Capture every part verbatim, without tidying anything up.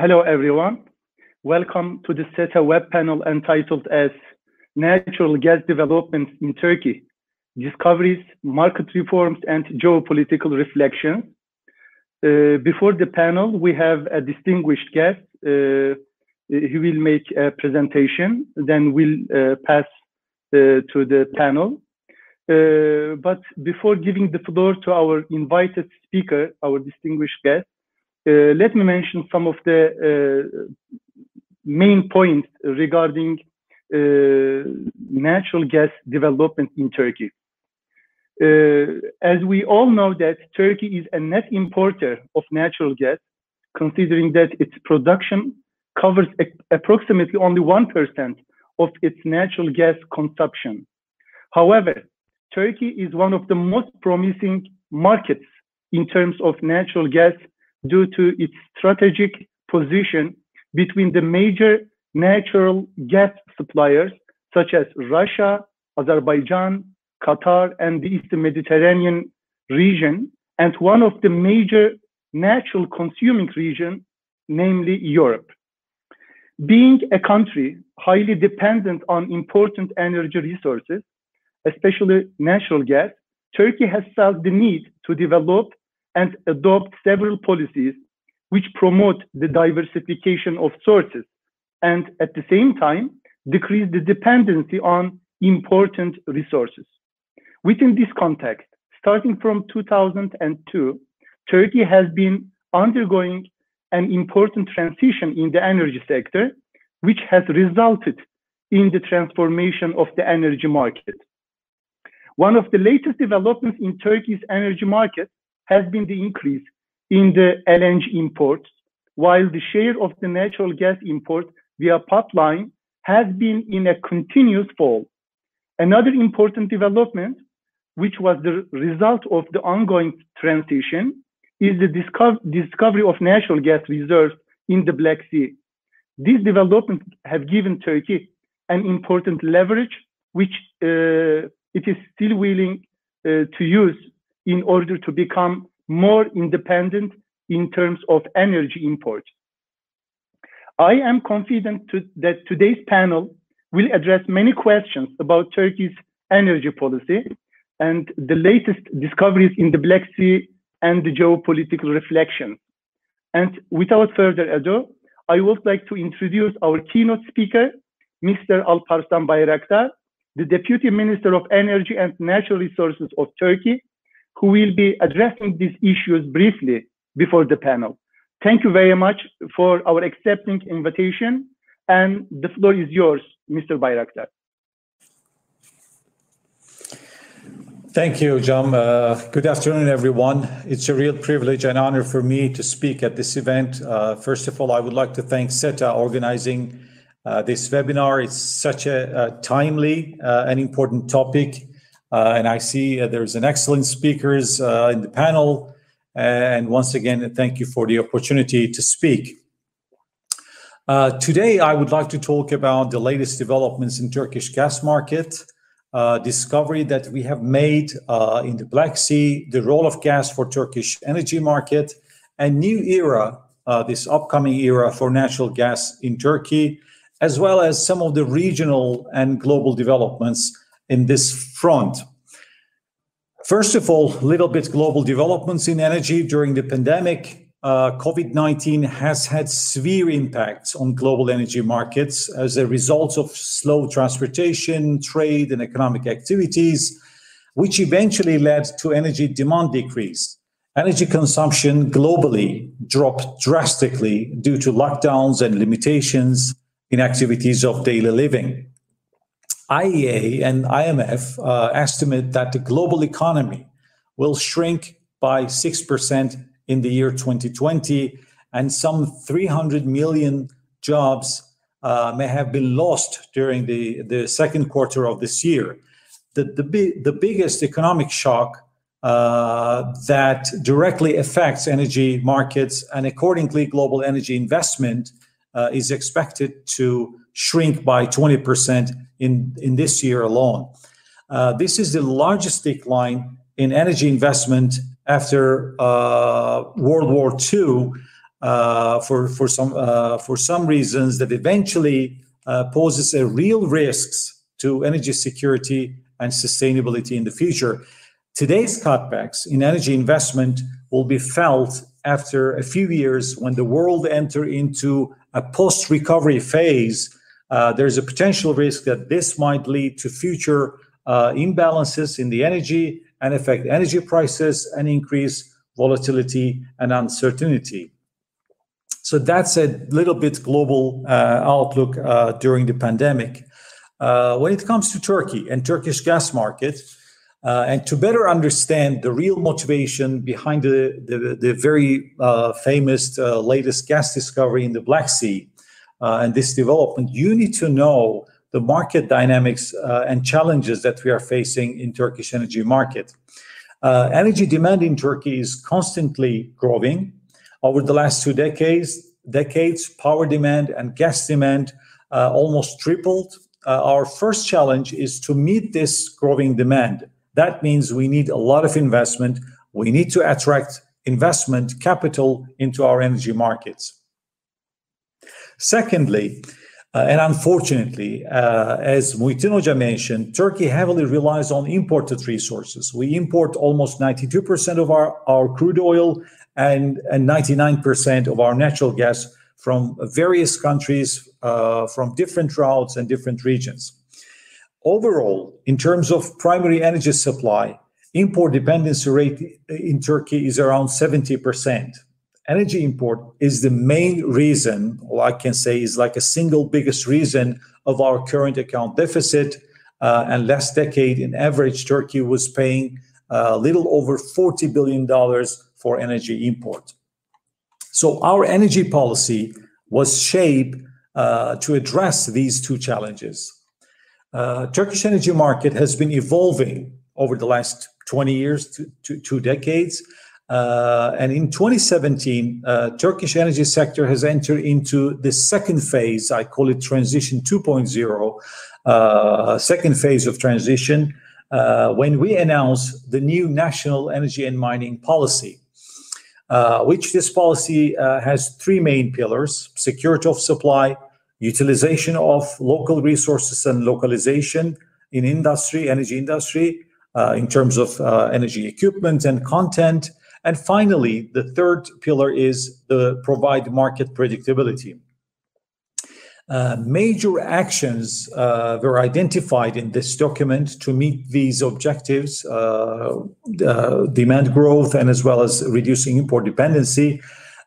Hello, everyone. Welcome to the SETA web panel entitled as Natural Gas Developments in Turkey, Discoveries, Market Reforms, and Geopolitical Reflections. Uh, before the panel, we have a distinguished guest. Uh, he will make a presentation, then we'll uh, pass uh, to the panel. Uh, but before giving the floor to our invited speaker, our distinguished guest, Uh, let me mention some of the uh, main points regarding uh, natural gas development in Turkey. Uh, as we all know that Turkey is a net importer of natural gas, considering that its production covers approximately only one percent of its natural gas consumption. However, Turkey is one of the most promising markets in terms of natural gas due to its strategic position between the major natural gas suppliers such as Russia, Azerbaijan, Qatar, and the East Mediterranean region, and one of the major natural consuming regions, namely Europe. Being a country highly dependent on important energy resources, especially natural gas, Turkey has felt the need to develop and adopt several policies which promote the diversification of sources and at the same time decrease the dependency on important resources. Within this context, starting from two thousand two, Turkey has been undergoing an important transition in the energy sector, which has resulted in the transformation of the energy market. One of the latest developments in Turkey's energy market has been the increase in the L N G imports, while the share of the natural gas import via pipeline has been in a continuous fall. Another important development, which was the result of the ongoing transition, is the disco discovery of natural gas reserves in the Black Sea. These developments have given Turkey an important leverage, which uh, it is still willing uh, to use in order to become more independent in terms of energy imports. I am confident to, that today's panel will address many questions about Turkey's energy policy and the latest discoveries in the Black Sea and the geopolitical reflections. And without further ado, I would like to introduce our keynote speaker, Mister Alparslan Bayraktar, the Deputy Minister of Energy and Natural Resources of Turkey, who will be addressing these issues briefly before the panel. Thank you very much for our accepting invitation, and the floor is yours, Mister Bayraktar. Thank you, Hocam. Uh, good afternoon, everyone. It's a real privilege and honor for me to speak at this event. Uh, first of all, I would like to thank SETA organizing uh, this webinar. It's such a, a timely uh, and important topic. Uh, and I see uh, there's an excellent speakers uh, in the panel. And once again, thank you for the opportunity to speak. Uh, today, I would like to talk about the latest developments in Turkish gas market, uh, discovery that we have made uh, in the Black Sea, the role of gas for Turkish energy market, and new era, uh, this upcoming era for natural gas in Turkey, as well as some of the regional and global developments in this front. First of all, little bit global developments in energy during the pandemic. Uh, COVID nineteen has had severe impacts on global energy markets as a result of slow transportation, trade, and economic activities, which eventually led to energy demand decrease. Energy consumption globally dropped drastically due to lockdowns and limitations in activities of daily living. I E A and I M F uh, estimate that the global economy will shrink by six percent in the year twenty twenty, and some three hundred million jobs uh, may have been lost during the, the second quarter of this year. The, the, the biggest economic shock uh, that directly affects energy markets, and accordingly global energy investment uh, is expected to shrink by twenty percent in, in this year alone. Uh, this is the largest decline in energy investment after uh, World War Two, uh, for for some uh, for some reasons that eventually uh, poses a real risks to energy security and sustainability in the future. Today's cutbacks in energy investment will be felt after a few years when the world enter into a post-recovery phase. Uh, there's a potential risk that this might lead to future uh, imbalances in the energy and affect energy prices and increase volatility and uncertainty. So that's a little bit global uh, outlook uh, during the pandemic. Uh, when it comes to Turkey and Turkish gas market, uh, and to better understand the real motivation behind the, the, the very uh, famous uh, latest gas discovery in the Black Sea, Uh, and this development, you need to know the market dynamics uh, and challenges that we are facing in Turkish energy market. Uh, energy demand in Turkey is constantly growing. Over the last two decades, decades power demand and gas demand uh, almost tripled. Uh, our first challenge is to meet this growing demand. That means we need a lot of investment. We need to attract investment capital into our energy markets. Secondly, uh, and unfortunately, uh, as Muhittin Hoca mentioned, Turkey heavily relies on imported resources. We import almost ninety-two percent of our, our crude oil and ninety-nine percent of our natural gas from various countries, uh, from different routes and different regions. Overall, in terms of primary energy supply, import dependency rate in Turkey is around seventy percent. Energy import is the main reason, or I can say is like a single biggest reason of our current account deficit. Uh, and last decade, in average, Turkey was paying a uh, little over forty billion dollars for energy import. So our energy policy was shaped uh, to address these two challenges. Uh, Turkish energy market has been evolving over the last twenty years to, to two decades. Uh, and in twenty seventeen, uh, Turkish energy sector has entered into the second phase. I call it transition two point oh, uh, second phase of transition, uh, when we announced the new national energy and mining policy, uh, which this policy uh, has three main pillars: security of supply, utilization of local resources and localization in industry, energy industry, uh, in terms of uh, energy equipment and content. And finally, the third pillar is the provide market predictability. Uh, major actions uh, were identified in this document to meet these objectives, uh, uh, demand growth and as well as reducing import dependency.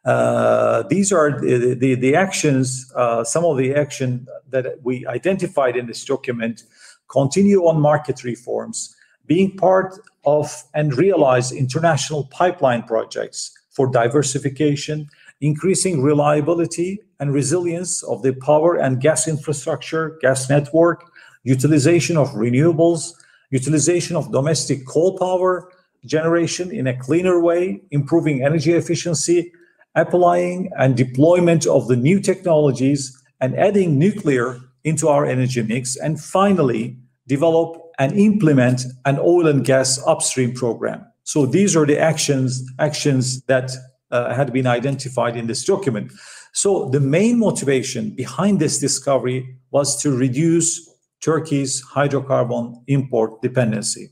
Uh, these are the, the, the actions, uh, some of the action that we identified in this document: continue on market reforms, being part of and realize international pipeline projects for diversification, increasing reliability and resilience of the power and gas infrastructure, gas network, utilization of renewables, utilization of domestic coal power generation in a cleaner way, improving energy efficiency, applying and deployment of the new technologies, and adding nuclear into our energy mix, and finally, develop and implement an oil and gas upstream program. So these are the actions, actions that uh, had been identified in this document. So the main motivation behind this discovery was to reduce Turkey's hydrocarbon import dependency.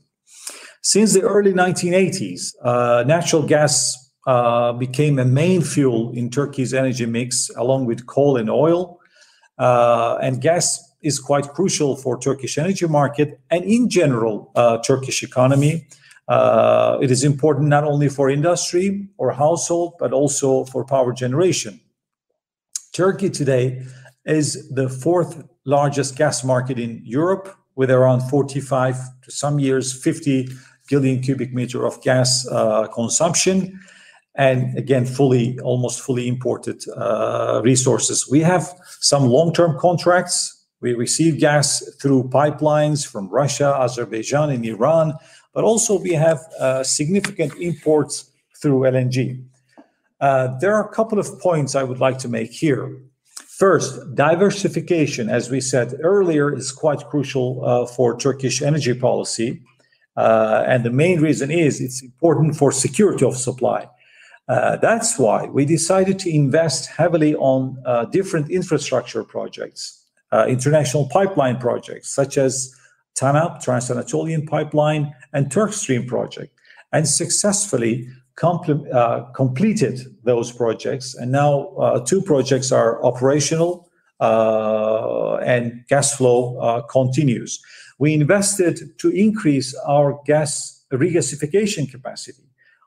Since the early nineteen eighties, uh, natural gas uh, became a main fuel in Turkey's energy mix, along with coal and oil, uh, and gas is quite crucial for Turkish energy market and in general uh, Turkish economy. Uh, it is important not only for industry or household, but also for power generation. Turkey today is the fourth largest gas market in Europe, with around forty-five to some years fifty billion cubic meter of gas uh, consumption. And again, fully, almost fully imported uh, resources. We have some long-term contracts. We receive gas through pipelines from Russia, Azerbaijan, and Iran, but also we have uh, significant imports through L N G. Uh, there are a couple of points I would like to make here. First, diversification, as we said earlier, is quite crucial uh, for Turkish energy policy. Uh, and the main reason is it's important for security of supply. Uh, that's why we decided to invest heavily on uh, different infrastructure projects, uh, international pipeline projects, such as TANAP, Trans-Anatolian Pipeline, and Turkstream project, and successfully compl- uh, completed those projects. And now uh, two projects are operational uh, and gas flow uh, continues. We invested to increase our gas regasification capacity.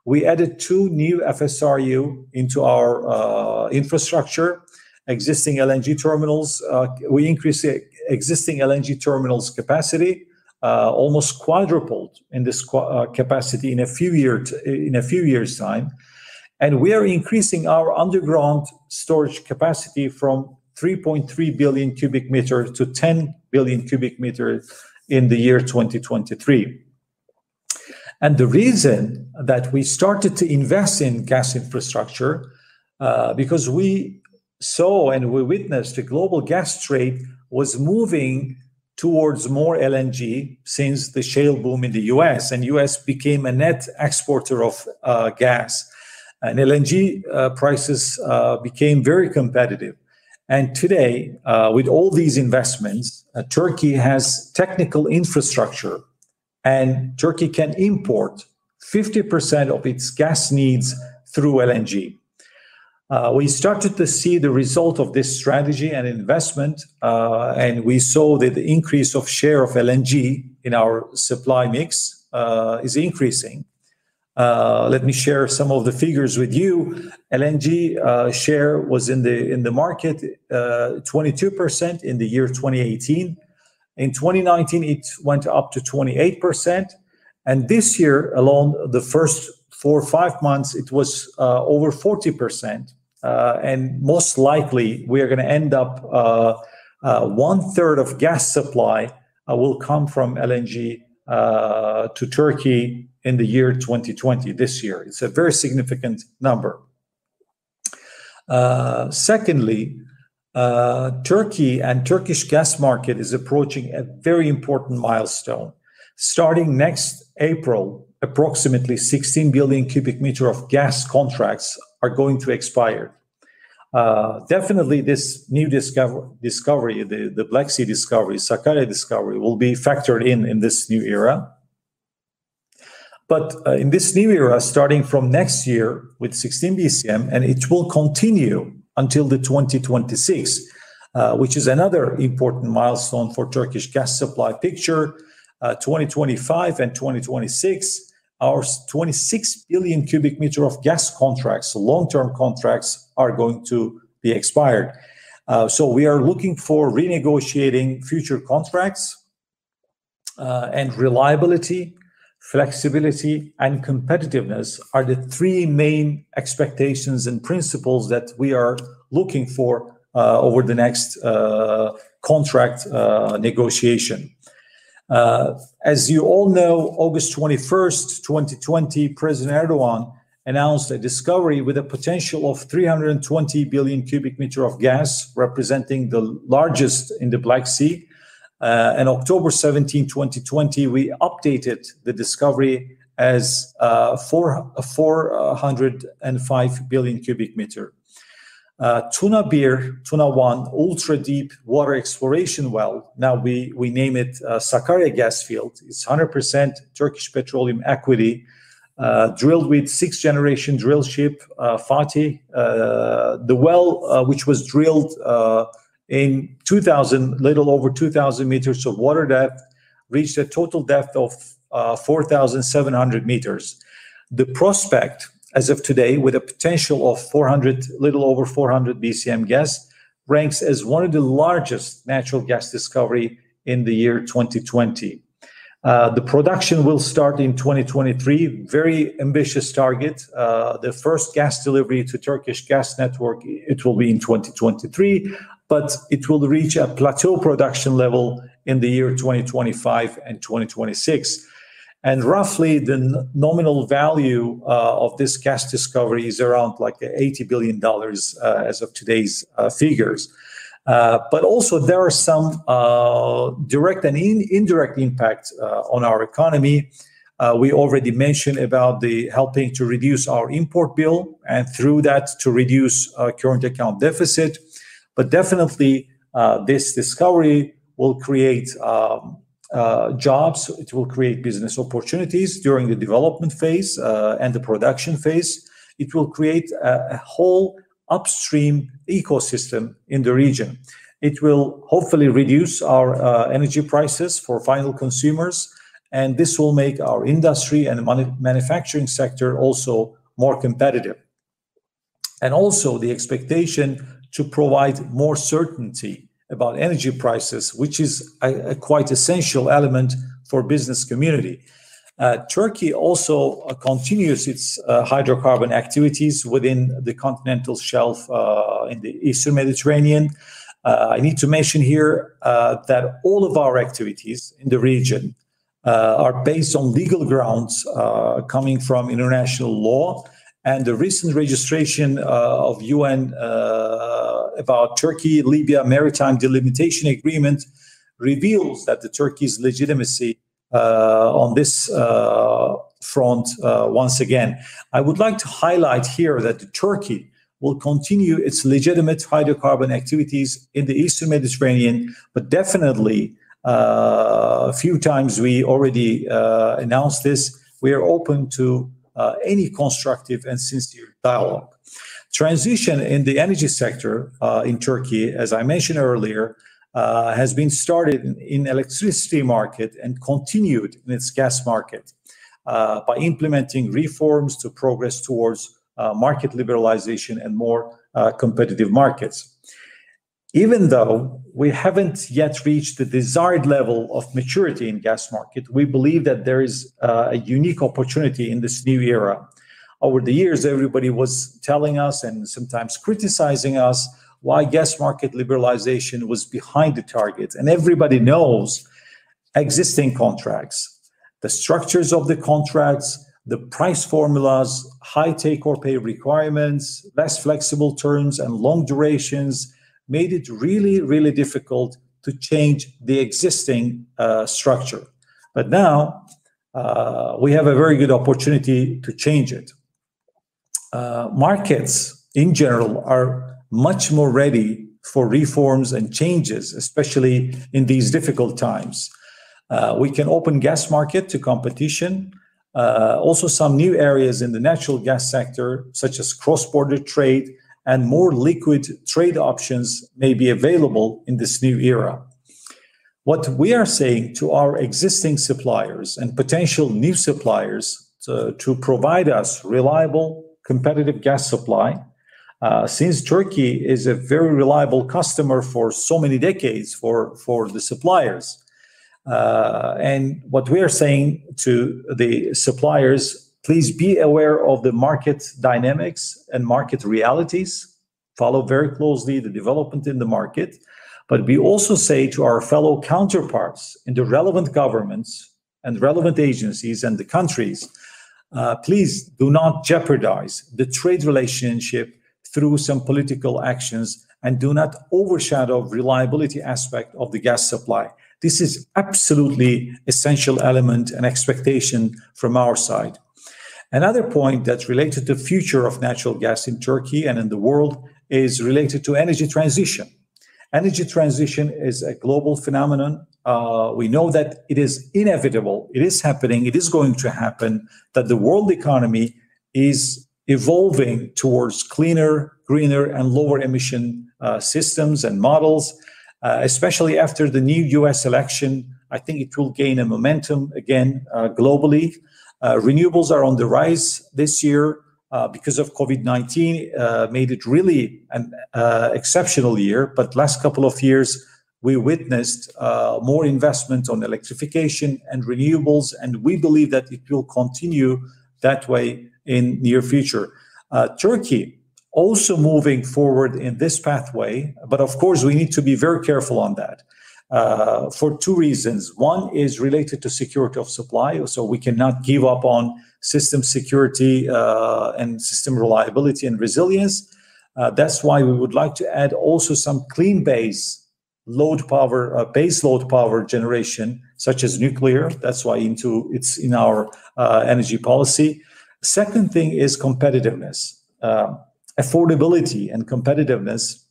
We added two new F S R U into our uh, infrastructure, existing L N G terminals. Uh, we increased the existing L N G terminals capacity, uh, almost quadrupled in this uh, capacity in a few year t- in a few years time, and we are increasing our underground storage capacity from three point three billion cubic meter to ten billion cubic meter in the year twenty twenty-three. And the reason that we started to invest in gas infrastructure, uh, because we saw and we witnessed the global gas trade was moving towards more L N G since the shale boom in the U S, and U S became a net exporter of uh, gas. And L N G uh, prices uh, became very competitive. And today, uh, with all these investments, uh, Turkey has technical infrastructure, and Turkey can import fifty percent of its gas needs through L N G. Uh, we started to see the result of this strategy and investment, uh, and we saw that the increase of share of L N G in our supply mix uh, is increasing. Uh, let me share some of the figures with you. L N G uh, share was in the in the market uh, twenty-two percent in the year twenty eighteen. In twenty nineteen, it went up to twenty-eight percent. And this year alone, the first four or five months, it was uh, over forty percent. Uh, and most likely, we are going to end up uh, uh, one third of gas supply uh, will come from L N G uh, to Turkey in the year twenty twenty, this year. It's a very significant number. Uh, secondly, Uh, Turkey and Turkish gas market is approaching a very important milestone. Starting next April, approximately sixteen billion cubic meter of gas contracts are going to expire. Uh, definitely this new discover- discovery, the, the Black Sea discovery, Sakarya discovery, will be factored in in this new era. But uh, in this new era, starting from next year with sixteen B C M, and it will continue until the twenty twenty-six, uh, which is another important milestone for Turkish gas supply picture. Uh, twenty twenty-five and twenty twenty-six, our twenty-six billion cubic meter of gas contracts, long-term contracts, are going to be expired. Uh, so we are looking for renegotiating future contracts, uh, and reliability, flexibility, and competitiveness are the three main expectations and principles that we are looking for uh, over the next uh, contract uh, negotiation. Uh, as you all know, August twenty-first, twenty twenty, President Erdogan announced a discovery with a potential of three hundred twenty billion cubic meter of gas, representing the largest in the Black Sea. Uh, and October seventeenth, twenty twenty, we updated the discovery as uh, four hundred five billion cubic meter. Uh, Tuna Bir, Tuna One, ultra deep water exploration well. Now we, we name it uh, Sakarya gas field. It's one hundred percent Turkish Petroleum equity, uh, drilled with sixth generation drill ship, uh, Fatih. Uh, the well, uh, which was drilled uh, in two thousand, little over two thousand meters of water depth, reached a total depth of uh, four thousand seven hundred meters. The prospect, as of today, with a potential of four hundred, little over four hundred B C M gas, ranks as one of the largest natural gas discovery in the year twenty twenty. Uh, the production will start in twenty twenty-three, very ambitious target. Uh, the first gas delivery to Turkish gas network, it will be in twenty twenty-three. But it will reach a plateau production level in the year twenty twenty-five and twenty twenty-six. And roughly the n- nominal value uh, of this gas discovery is around like eighty billion dollars uh, as of today's uh, figures. Uh, but also there are some uh, direct and in- indirect impacts uh, on our economy. Uh, we already mentioned about the helping to reduce our import bill and through that to reduce uh, current account deficit. But definitely uh, this discovery will create um, uh, jobs, it will create business opportunities during the development phase uh, and the production phase. It will create a, a whole upstream ecosystem in the region. It will hopefully reduce our uh, energy prices for final consumers, and this will make our industry and manufacturing sector also more competitive. And also the expectation to provide more certainty about energy prices, which is a, a quite essential element for business community. Uh, Turkey also uh, continues its uh, hydrocarbon activities within the continental shelf uh, in the Eastern Mediterranean. Uh, I need to mention here uh, that all of our activities in the region uh, are based on legal grounds uh, coming from international law, and the recent registration uh, of U N uh, about Turkey-Libya Maritime Delimitation Agreement reveals that the Turkey's legitimacy Uh, on this uh, front uh, once again. I would like to highlight here that Turkey will continue its legitimate hydrocarbon activities in the Eastern Mediterranean, but definitely uh, a few times we already uh, announced this, we are open to uh, any constructive and sincere dialogue. Transition in the energy sector uh, in Turkey, as I mentioned earlier, Uh, has been started in, in electricity market and continued in its gas market uh, by implementing reforms to progress towards uh, market liberalization and more uh, competitive markets. Even though we haven't yet reached the desired level of maturity in gas market, we believe that there is uh, a unique opportunity in this new era. Over the years, everybody was telling us and sometimes criticizing us why gas market liberalization was behind the target. And everybody knows existing contracts, the structures of the contracts, the price formulas, high take-or-pay requirements, less flexible terms and long durations made it really, really difficult to change the existing uh, structure. But now uh, we have a very good opportunity to change it. Uh, markets in general are much more ready for reforms and changes, especially in these difficult times. Uh, we can open gas market to competition. Uh, also some new areas in the natural gas sector, such as cross-border trade and more liquid trade options may be available in this new era. What we are saying to our existing suppliers and potential new suppliers to, to provide us reliable, competitive gas supply. Uh, since Turkey is a very reliable customer for so many decades for, for the suppliers. Uh, and what we are saying to the suppliers, please be aware of the market dynamics and market realities. Follow very closely the development in the market. But we also say to our fellow counterparts in the relevant governments and relevant agencies and the countries, uh, please do not jeopardize the trade relationship through some political actions and do not overshadow reliability aspect of the gas supply. This is absolutely essential element and expectation from our side. Another point that's related to the future of natural gas in Turkey and in the world is related to energy transition. Energy transition is a global phenomenon. Uh, we know that it is inevitable, it is happening, it is going to happen, that the world economy is evolving towards cleaner, greener, and lower emission uh, systems and models, uh, especially after the new U S election. I think it will gain a momentum again uh, globally. Uh, renewables are on the rise this year uh, because of COVID nineteen, uh, made it really an uh, exceptional year, but last couple of years, we witnessed uh, more investment on electrification and renewables, and we believe that it will continue that way in near future. Uh, Turkey also moving forward in this pathway, but of course we need to be very careful on that uh, for two reasons. One is related to security of supply, so we cannot give up on system security uh, and system reliability and resilience. Uh, that's why we would like to add also some clean base load power, uh, base load power generation such as nuclear. That's why into it's in our uh, energy policy. Second thing is competitiveness, uh, affordability and competitiveness.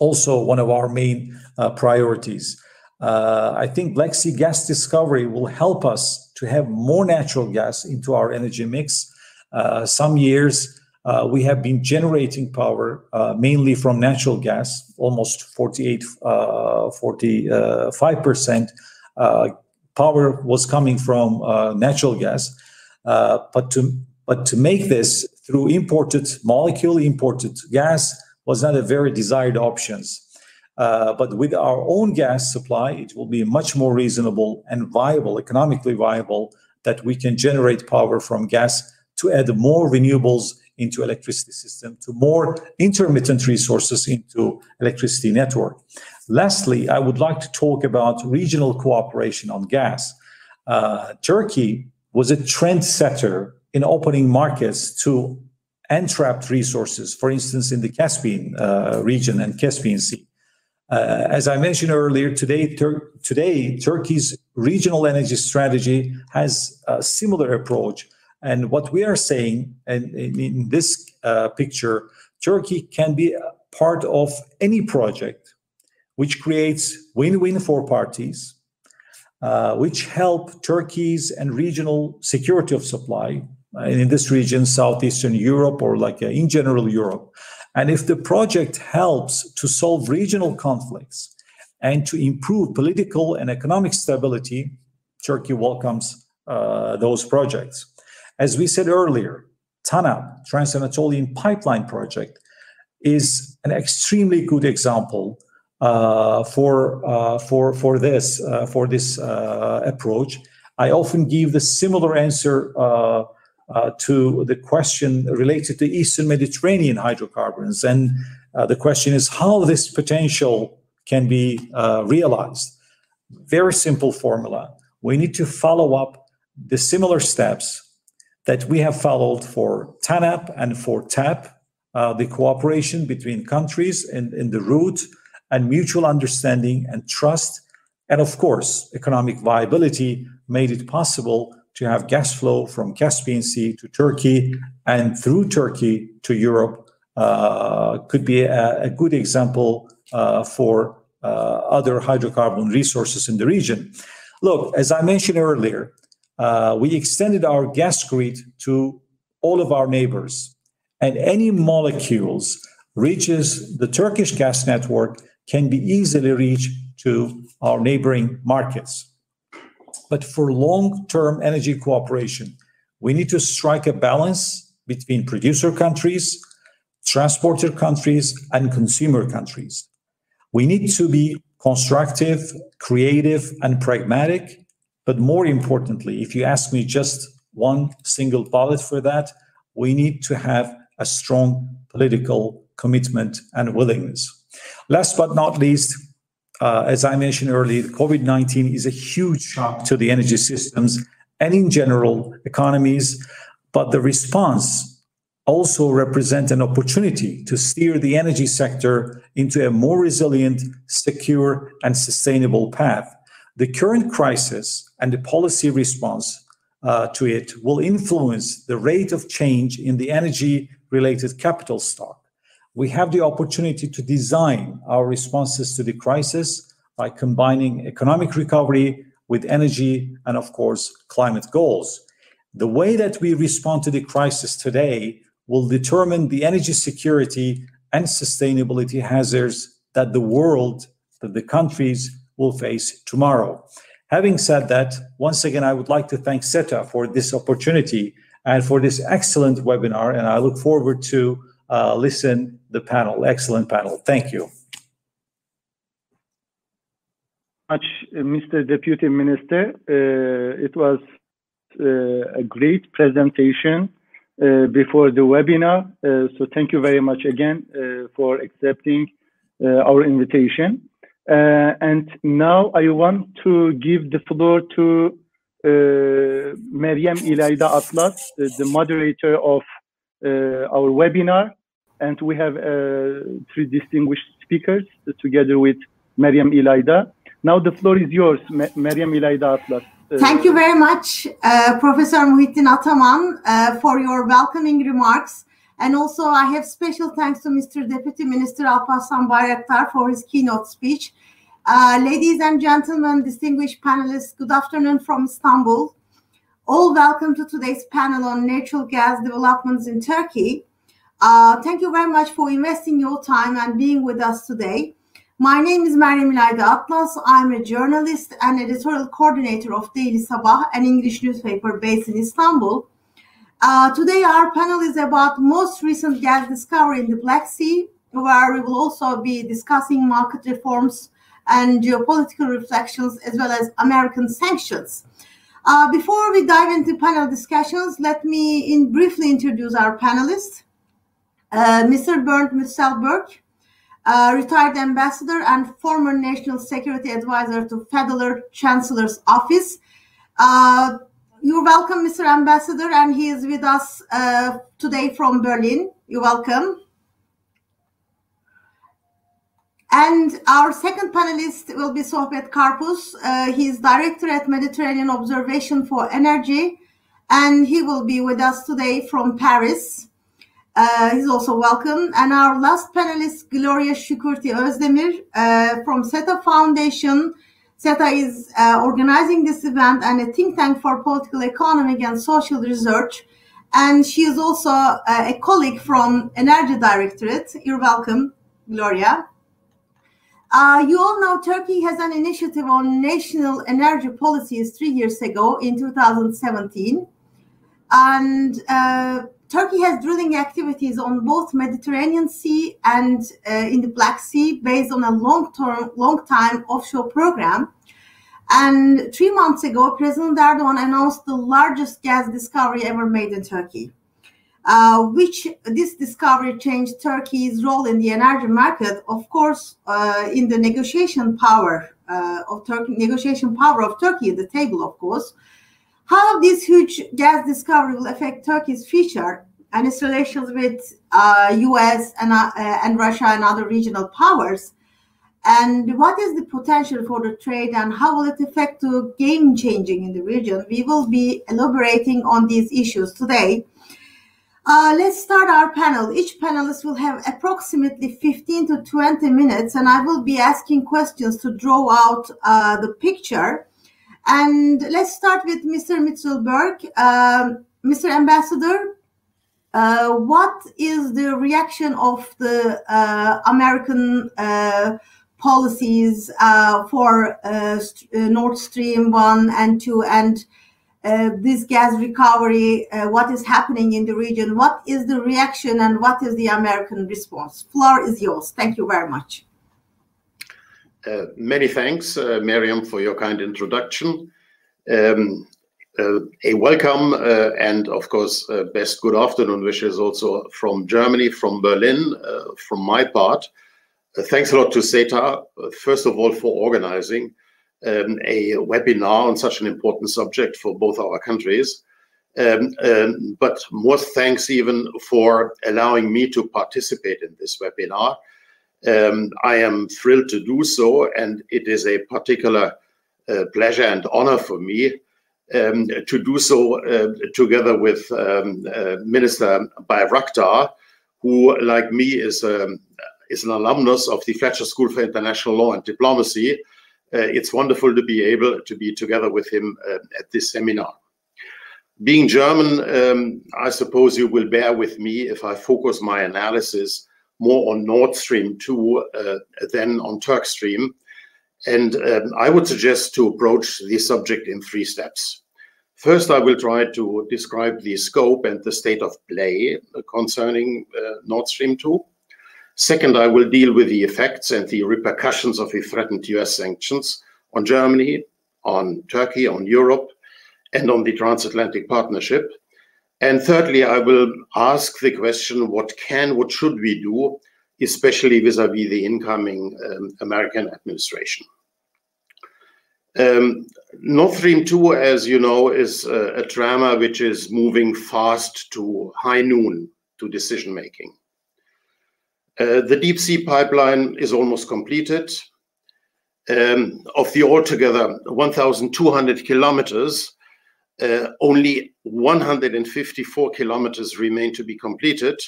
Also one of our main uh, priorities. Uh, I think Black Sea gas discovery will help us to have more natural gas into our energy mix. Uh, some years uh, we have been generating power uh, mainly from natural gas, almost forty-eight, forty-five percent uh, power was coming from uh, natural gas. Uh, but to but to make this through imported molecule, imported gas was not a very desired options. Uh, but with our own gas supply, it will be much more reasonable and viable, economically viable, that we can generate power from gas to add more renewables into electricity system, to more intermittent resources into electricity network. Lastly, I would like to talk about regional cooperation on gas. Uh, Turkey was a trendsetter in opening markets to entrapped resources, for instance, in the Caspian uh, region and Caspian Sea. Uh, as I mentioned earlier, today, Tur today Turkey's regional energy strategy has a similar approach. And what we are saying, and in this uh, picture, Turkey can be a part of any project which creates win-win for parties, uh, which help Turkey's and regional security of supply, and in this region, Southeastern Europe, or like in general Europe. And if the project helps to solve regional conflicts and to improve political and economic stability, Turkey welcomes uh, those projects. As we said earlier, TANAP, Trans-Anatolian Pipeline Project, is an extremely good example uh, for, uh, for, for this, uh, for this uh, approach. I often give the similar answer uh, Uh, to the question related to Eastern Mediterranean hydrocarbons. And uh, the question is how this potential can be uh, realized. Very simple formula. We need to follow up the similar steps that we have followed for TANAP and for TAP, uh, the cooperation between countries in, in the route, and mutual understanding and trust. And of course, economic viability made it possible to have gas flow from Caspian Sea to Turkey and through Turkey to Europe uh, could be a, a good example uh, for uh, other hydrocarbon resources in the region. Look, as I mentioned earlier, uh, we extended our gas grid to all of our neighbors, and any molecules reaches the Turkish gas network can be easily reached to our neighboring markets. But for long-term energy cooperation, we need to strike a balance between producer countries, transporter countries, and consumer countries. We need to be constructive, creative, and pragmatic. But more importantly, if you ask me just one single bullet for that, we need to have a strong political commitment and willingness. Last but not least, Uh, as I mentioned earlier, COVID nineteen is a huge shock to the energy systems and in general economies, but the response also represents an opportunity to steer the energy sector into a more resilient, secure, and sustainable path. The current crisis and the policy response uh, to it will influence the rate of change in the energy-related capital stock. We have the opportunity to design our responses to the crisis by combining economic recovery with energy and, of course, climate goals. The way that we respond to the crisis today will determine the energy security and sustainability hazards that the world, that the countries will face tomorrow. Having said that, once again, I would like to thank SETA for this opportunity and for this excellent webinar, and I look forward to Uh, listen, the panel, excellent panel. Thank you. Much, Mister Deputy Minister. Uh, it was uh, a great presentation uh, before the webinar. Uh, so thank you very much again uh, for accepting uh, our invitation. Uh, and now I want to give the floor to uh, Meryem Lale Atlas, uh, the moderator of uh, our webinar. And we have uh, three distinguished speakers uh, together with Meryem Lale. Now the floor is yours, Meryem Lale Atlas. Thank you very much, uh, Professor Muhittin Ataman, uh, for your welcoming remarks. And also I have special thanks to Mister Deputy Minister Alparslan Bayraktar for his keynote speech. Uh, ladies and gentlemen, distinguished panelists, good afternoon from Istanbul. All welcome to today's panel on natural gas developments in Turkey. Uh, thank you very much for investing your time and being with us today. My name is Meryem Lale Atlas. I'm a journalist and editorial coordinator of Daily Sabah, an English newspaper based in Istanbul. Uh, today our panel is about most recent gas discovery in the Black Sea, where we will also be discussing market reforms and geopolitical reflections as well as American sanctions. Uh, before we dive into panel discussions, let me in briefly introduce our panelists. Uh, Mister Bernd Mützelburg, Uh, retired ambassador and former national security advisor to Federal Chancellor's Office. Uh, you're welcome, Mister Ambassador, and he is with us uh, today from Berlin. You're welcome. And our second panelist will be Sohbet Karbuz. Uh, he is director at Mediterranean Observation for Energy, and he will be with us today from Paris. Uh, he's also welcome. And our last panelist, Gloria Shkurti Özdemir uh, from SETA Foundation. SETA is uh, organizing this event and a think tank for political, economic, and social research. And she is also uh, a colleague from Energy Directorate. You're welcome, Gloria. Uh, you all know Turkey has an initiative on national energy policies three years ago in two thousand seventeen. And uh, Turkey has drilling activities on both Mediterranean Sea and uh, in the Black Sea based on a long-term, long-time offshore program. And three months ago, President Erdogan announced the largest gas discovery ever made in Turkey, uh, which this discovery changed Turkey's role in the energy market, of course, uh, in the negotiation power uh, of Turkey, negotiation power of Turkey at the table, of course. How this huge gas discovery will affect Turkey's future and its relations with uh, U S and, uh, and Russia and other regional powers, and what is the potential for the trade and how will it affect the game changing in the region? We will be elaborating on these issues today. Uh, let's start our panel. Each panelist will have approximately fifteen to twenty minutes, and I will be asking questions to draw out uh, the picture. And let's start with Mister Mützelburg. Um, Mister Ambassador, uh, what is the reaction of the uh, American uh, policies uh, for uh, Nord Stream one and two and uh, this gas recovery? Uh, what is happening in the region? What is the reaction and what is the American response? Floor is yours. Thank you very much. Uh, many thanks, uh, Meryem, for your kind introduction. Um, uh, a welcome uh, and, of course, uh, best good afternoon wishes also from Germany, from Berlin, uh, from my part. Uh, thanks a lot to SETA, uh, first of all, for organizing um, a webinar on such an important subject for both our countries. Um, um, but more thanks even for allowing me to participate in this webinar. Um, I am thrilled to do so, and it is a particular uh, pleasure and honor for me um, to do so uh, together with um, uh, Minister Bayraktar, who, like me, is, um, is an alumnus of the Fletcher School for International Law and Diplomacy. Uh, it's wonderful to be able to be together with him uh, at this seminar. Being German, um, I suppose you will bear with me if I focus my analysis more on Nord Stream two uh, than on Turkstream. And um, I would suggest to approach the subject in three steps. First, I will try to describe the scope and the state of play concerning uh, Nord Stream two. Second, I will deal with the effects and the repercussions of the threatened U S sanctions on Germany, on Turkey, on Europe, and on the transatlantic partnership. And thirdly, I will ask the question, what can, what should we do, especially vis-a-vis the incoming um, American administration? Um, Nord Stream two, as you know, is uh, a drama which is moving fast to high noon to decision-making. Uh, the deep sea pipeline is almost completed. um, of the altogether one thousand two hundred kilometers, uh, only one hundred fifty-four kilometers remain to be completed.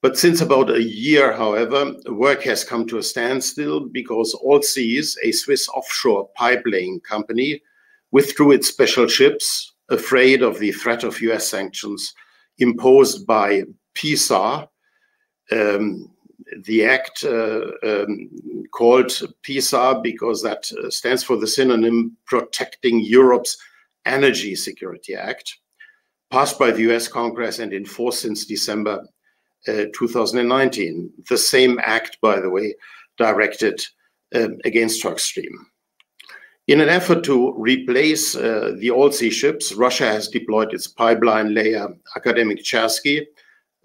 But since about a year, however, work has come to a standstill because Allseas, a Swiss offshore pipelaying company, withdrew its special ships, afraid of the threat of U S sanctions imposed by PEESA, um, the act uh, um, called PEESA because that stands for the synonym Protecting Europe's Energy Security Act, passed by the U S Congress and in force since December Uh, two thousand nineteen. The same act, by the way, directed um, against Turkstream. In an effort to replace uh, the all-sea ships, Russia has deployed its pipeline layer Akademik Chersky,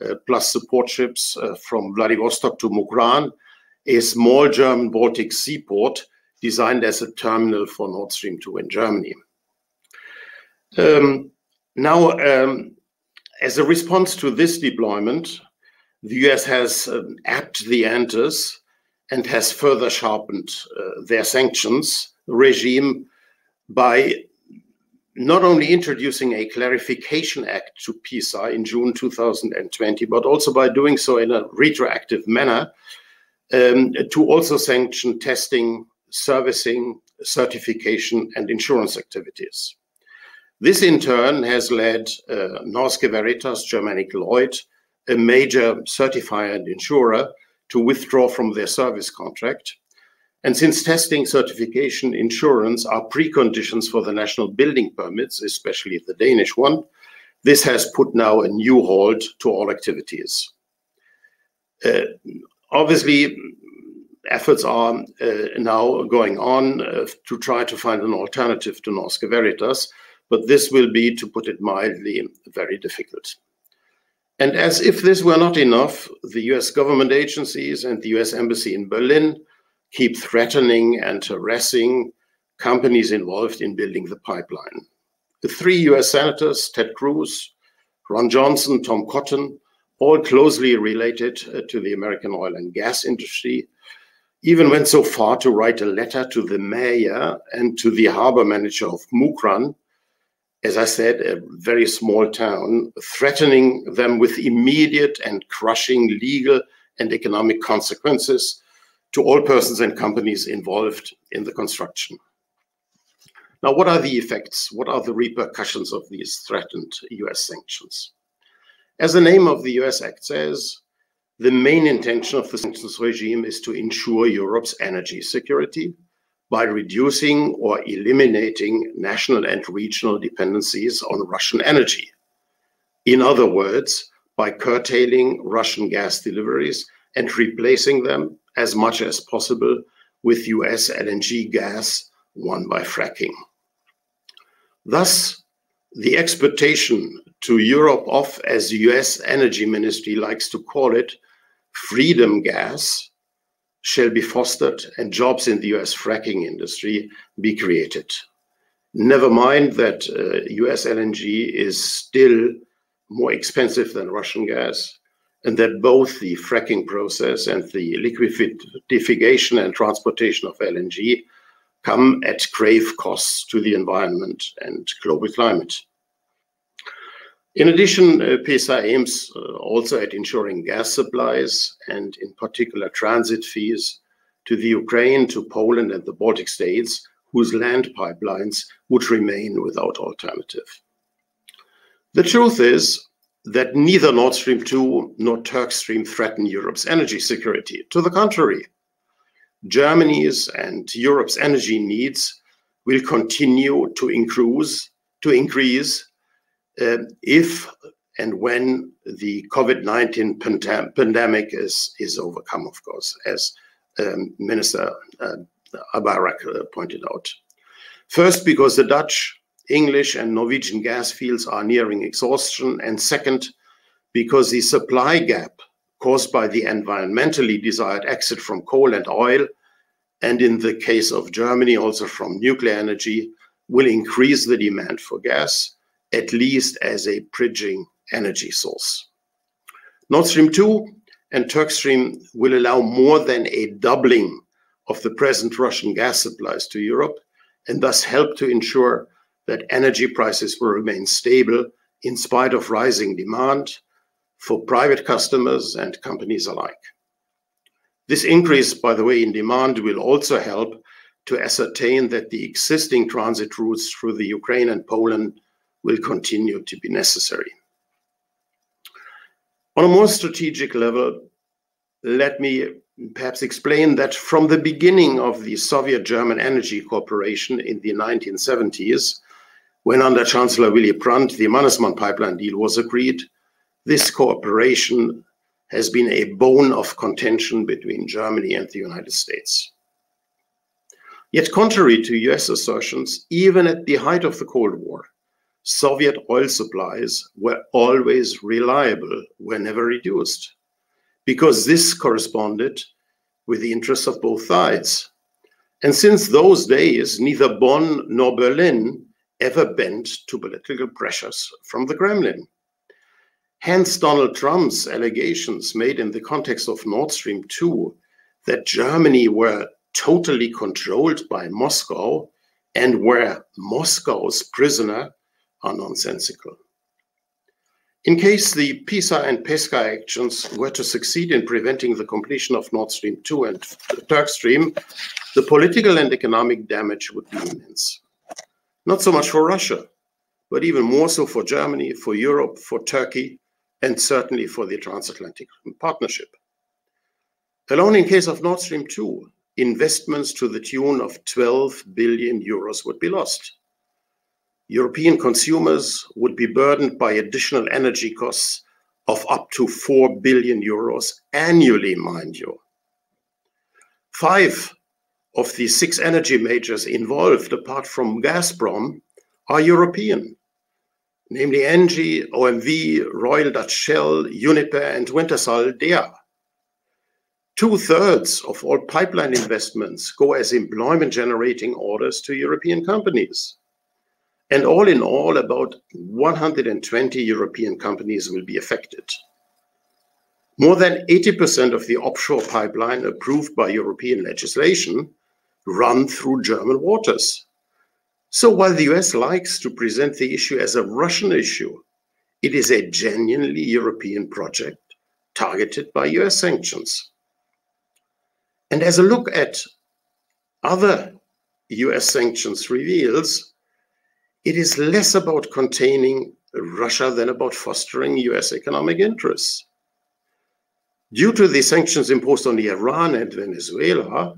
uh, plus support ships uh, from Vladivostok to Mukran, a small German Baltic seaport designed as a terminal for Nord Stream two in Germany. Um, now, um, as a response to this deployment, the U S has um, upped the antis and has further sharpened uh, their sanctions regime by not only introducing a clarification act to PEESA in June two thousand twenty, but also by doing so in a retroactive manner um, to also sanction testing, servicing, certification, and insurance activities. This in turn has led uh, Norske Veritas, Germanic Lloyd, a major certifier and insurer, to withdraw from their service contract. And since testing, certification, insurance are preconditions for the national building permits, especially the Danish one, this has put now a new halt to all activities. Uh, obviously, efforts are uh, now going on uh, to try to find an alternative to Norske Veritas, but this will be, to put it mildly, very difficult. And as if this were not enough, the U S government agencies and the U S Embassy in Berlin keep threatening and harassing companies involved in building the pipeline. The three U S senators, Ted Cruz, Ron Johnson, Tom Cotton, all closely related to the American oil and gas industry, even went so far to write a letter to the mayor and to the harbor manager of Mukran, as I said, a very small town, threatening them with immediate and crushing legal and economic consequences to all persons and companies involved in the construction. Now, what are the effects? What are the repercussions of these threatened U S sanctions? As the name of the U S Act says, the main intention of the sanctions regime is to ensure Europe's energy security by reducing or eliminating national and regional dependencies on Russian energy. In other words, by curtailing Russian gas deliveries and replacing them as much as possible with U S L N G gas won by fracking. Thus, the exportation to Europe of, as the U S Energy Ministry likes to call it, freedom gas shall be fostered and jobs in the U S fracking industry be created. Never mind that uh, U S L N G is still more expensive than Russian gas, and that both the fracking process and the liquefaction and transportation of L N G come at grave costs to the environment and global climate. In addition, uh, PEESA aims uh, also at ensuring gas supplies and in particular transit fees to the Ukraine, to Poland and the Baltic states, whose land pipelines would remain without alternative. The truth is that neither Nord Stream two nor Turkstream threaten Europe's energy security. To the contrary, Germany's and Europe's energy needs will continue to increase, to increase Uh, if and when the COVID nineteen pandem- pandemic is, is overcome, of course, as um, Minister uh, Bayraktar uh, pointed out. First, because the Dutch, English and Norwegian gas fields are nearing exhaustion, and second, because the supply gap caused by the environmentally desired exit from coal and oil, and in the case of Germany also from nuclear energy, will increase the demand for gas, at least as a bridging energy source. Nord Stream two and Turkstream will allow more than a doubling of the present Russian gas supplies to Europe, and thus help to ensure that energy prices will remain stable in spite of rising demand for private customers and companies alike. This increase, by the way, in demand will also help to ascertain that the existing transit routes through the Ukraine and Poland will continue to be necessary. On a more strategic level, let me perhaps explain that from the beginning of the Soviet German Energy Corporation in the nineteen seventies, when under Chancellor Willy Brandt the Mannesmann pipeline deal was agreed, this cooperation has been a bone of contention between Germany and the United States. Yet contrary to U S assertions, even at the height of the Cold War, Soviet oil supplies were always reliable, were never reduced, because this corresponded with the interests of both sides. And since those days, neither Bonn nor Berlin ever bent to political pressures from the Kremlin. Hence, Donald Trump's allegations made in the context of Nord Stream two that Germany were totally controlled by Moscow and were Moscow's prisoner are nonsensical. In case the PEESA and PESCA actions were to succeed in preventing the completion of Nord Stream two and Turkstream, the political and economic damage would be immense. Not so much for Russia, but even more so for Germany, for Europe, for Turkey, and certainly for the transatlantic partnership. Alone in case of Nord Stream two, investments to the tune of twelve billion euros would be lost. European consumers would be burdened by additional energy costs of up to four billion euros annually, mind you. Five of the six energy majors involved, apart from Gazprom, are European, namely Engie, O M V, Royal Dutch Shell, Uniper, and Wintershall Dea. Two-thirds of all pipeline investments go as employment-generating orders to European companies. And all in all, about one hundred twenty European companies will be affected. More than eighty percent of the offshore pipeline approved by European legislation run through German waters. So while the U S likes to present the issue as a Russian issue, it is a genuinely European project targeted by U S sanctions. And as a look at other U S sanctions reveals, it is less about containing Russia than about fostering U S economic interests. Due to the sanctions imposed on Iran and Venezuela,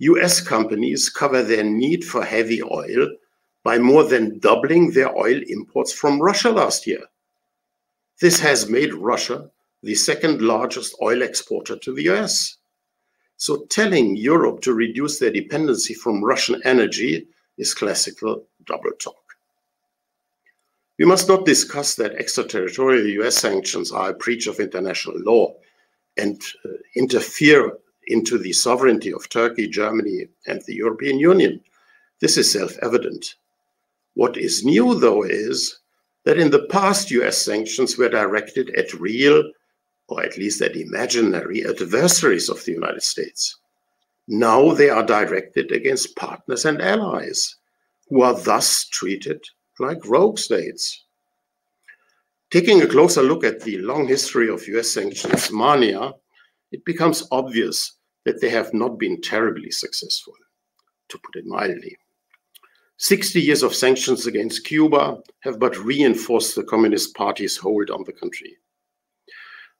U S companies cover their need for heavy oil by more than doubling their oil imports from Russia last year. This has made Russia the second largest oil exporter to the U S. So telling Europe to reduce their dependency from Russian energy is classical double talk. We must not discuss that extraterritorial U S sanctions are a breach of international law and uh, interfere into the sovereignty of Turkey, Germany, and the European Union. This is self-evident. What is new, though, is that in the past, U S sanctions were directed at real, or at least at imaginary, adversaries of the United States. Now they are directed against partners and allies, who are thus treated like rogue states. Taking a closer look at the long history of U S sanctions mania, it becomes obvious that they have not been terribly successful, to put it mildly. sixty years of sanctions against Cuba have but reinforced the Communist Party's hold on the country.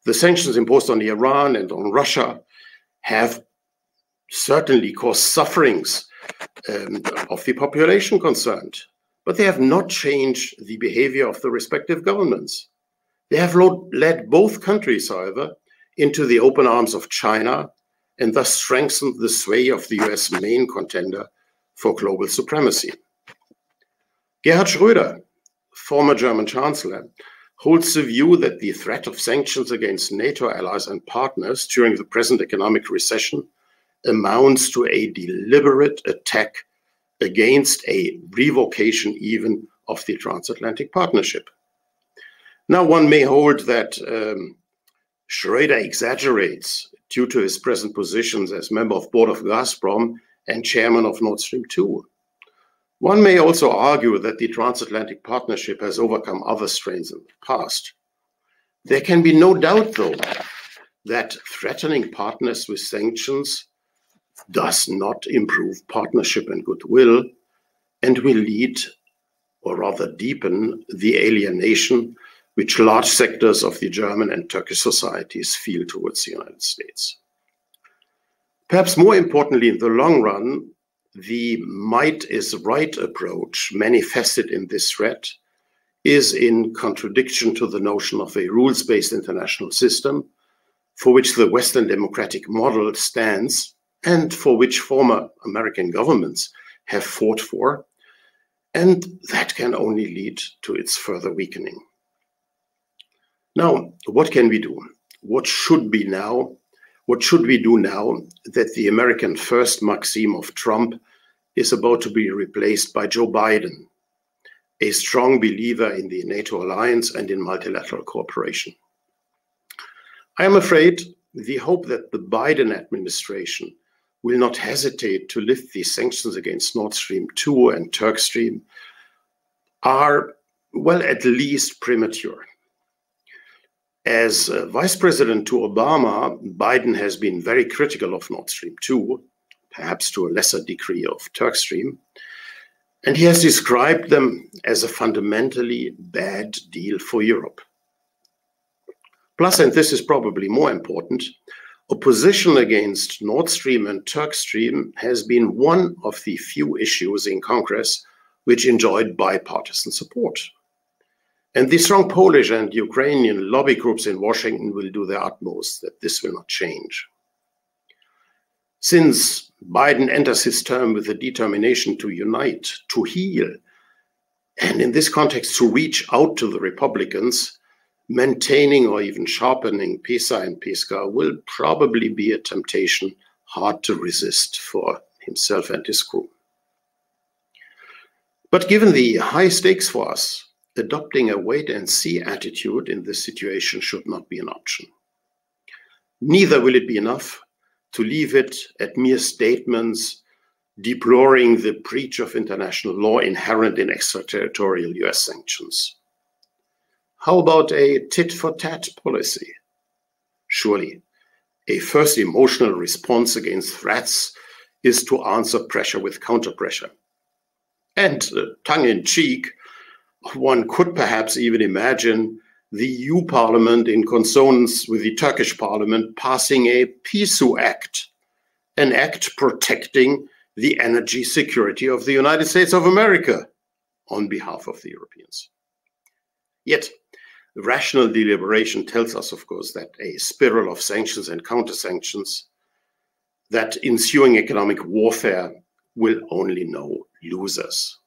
The sanctions imposed on Iran and on Russia have certainly caused sufferings um, of the population concerned, but they have not changed the behavior of the respective governments. They have led both countries, however, into the open arms of China and thus strengthened the sway of the U S main contender for global supremacy. Gerhard Schröder, former German Chancellor, holds the view that the threat of sanctions against NATO allies and partners during the present economic recession amounts to a deliberate attack against a revocation even of the transatlantic partnership. Now, one may hold that um, Schröder exaggerates due to his present positions as member of board of Gazprom and chairman of Nord Stream two. One may also argue that the transatlantic partnership has overcome other strains in the past. There can be no doubt, though, that threatening partners with sanctions does not improve partnership and goodwill, and will lead, or rather deepen, the alienation which large sectors of the German and Turkish societies feel towards the United States. Perhaps more importantly, in the long run, the might is right approach manifested in this threat is in contradiction to the notion of a rules-based international system for which the Western democratic model stands and for which former American governments have fought for, and that can only lead to its further weakening. Now, what can we do? What should be now? What should we do now that the American first maxim of Trump is about to be replaced by Joe Biden, a strong believer in the NATO alliance and in multilateral cooperation? I am afraid the hope that the Biden administration will not hesitate to lift these sanctions against Nord Stream two and Turkstream are, well, at least premature. As uh, Vice President to Obama, Biden has been very critical of Nord Stream two, perhaps to a lesser degree of Turkstream, and he has described them as a fundamentally bad deal for Europe. Plus, and this is probably more important, opposition against Nord Stream and Turkstream has been one of the few issues in Congress which enjoyed bipartisan support. And the strong Polish and Ukrainian lobby groups in Washington will do their utmost that this will not change. Since Biden enters his term with the determination to unite, to heal, and in this context to reach out to the Republicans, maintaining or even sharpening PEESA and PEESCA will probably be a temptation hard to resist for himself and his crew. But given the high stakes for us, adopting a wait-and-see attitude in this situation should not be an option. Neither will it be enough to leave it at mere statements deploring the breach of international law inherent in extraterritorial U S sanctions. How about a tit-for-tat policy? Surely, a first emotional response against threats is to answer pressure with counter-pressure. And uh, tongue-in-cheek, one could perhaps even imagine the E U Parliament, in consonance with the Turkish Parliament, passing a PEESU Act, an act protecting the energy security of the United States of America on behalf of the Europeans. Yet, rational deliberation tells us, of course, that a spiral of sanctions and counter-sanctions, that ensuing economic warfare will only know losers.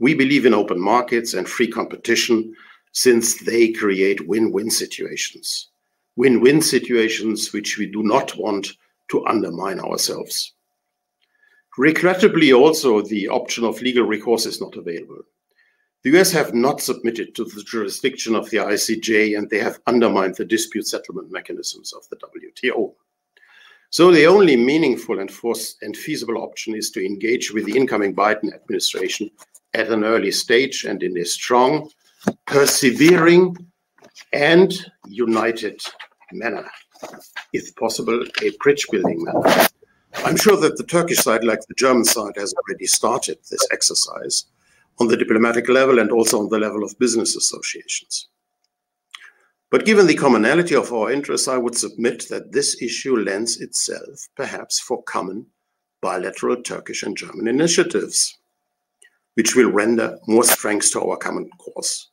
We believe in open markets and free competition, since they create win-win situations. Win-win situations which we do not want to undermine ourselves. Regrettably, also, the option of legal recourse is not available. The U S have not submitted to the jurisdiction of the I C J, and they have undermined the dispute settlement mechanisms of the W T O. So the only meaningful and, force and feasible option is to engage with the incoming Biden administration at an early stage and in a strong, persevering, and united manner. If possible, a bridge-building manner. I'm sure that the Turkish side, like the German side, has already started this exercise on the diplomatic level and also on the level of business associations. But given the commonality of our interests, I would submit that this issue lends itself perhaps for common bilateral Turkish and German initiatives, which will render more strength to our common cause.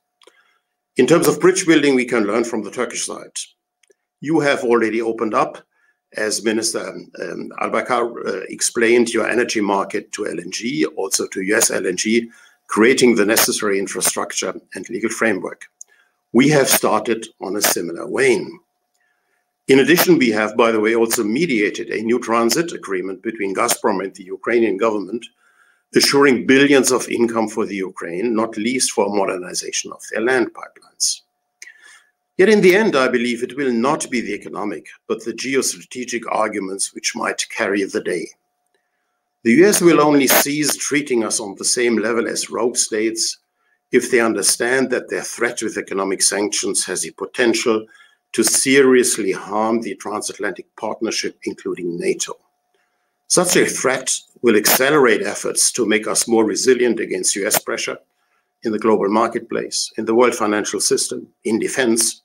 In terms of bridge building, we can learn from the Turkish side. You have already opened up, as Minister um, Albayraktar uh, explained, your energy market to L N G, also to U S L N G, creating the necessary infrastructure and legal framework. We have started on a similar vein. In addition, we have, by the way, also mediated a new transit agreement between Gazprom and the Ukrainian government, assuring billions of income for the Ukraine, not least for modernization of their land pipelines. Yet in the end, I believe it will not be the economic, but the geostrategic arguments which might carry the day. The U S will only cease treating us on the same level as rogue states if they understand that their threat with economic sanctions has the potential to seriously harm the transatlantic partnership, including NATO. Such a threat will accelerate efforts to make us more resilient against U S pressure in the global marketplace, in the world financial system, in defense,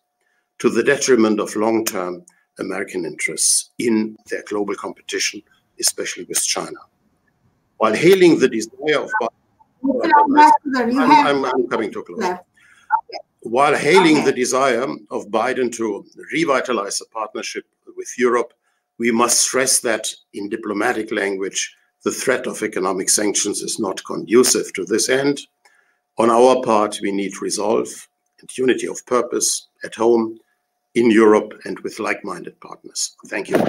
to the detriment of long-term American interests in their global competition, especially with China. While hailing the desire of Biden, I'm, I'm, I'm coming to a close. While hailing the desire of Biden to revitalize the partnership with Europe, we must stress that in diplomatic language, the threat of economic sanctions is not conducive to this end. On our part, we need resolve and unity of purpose at home, in Europe, and with like-minded partners. Thank you.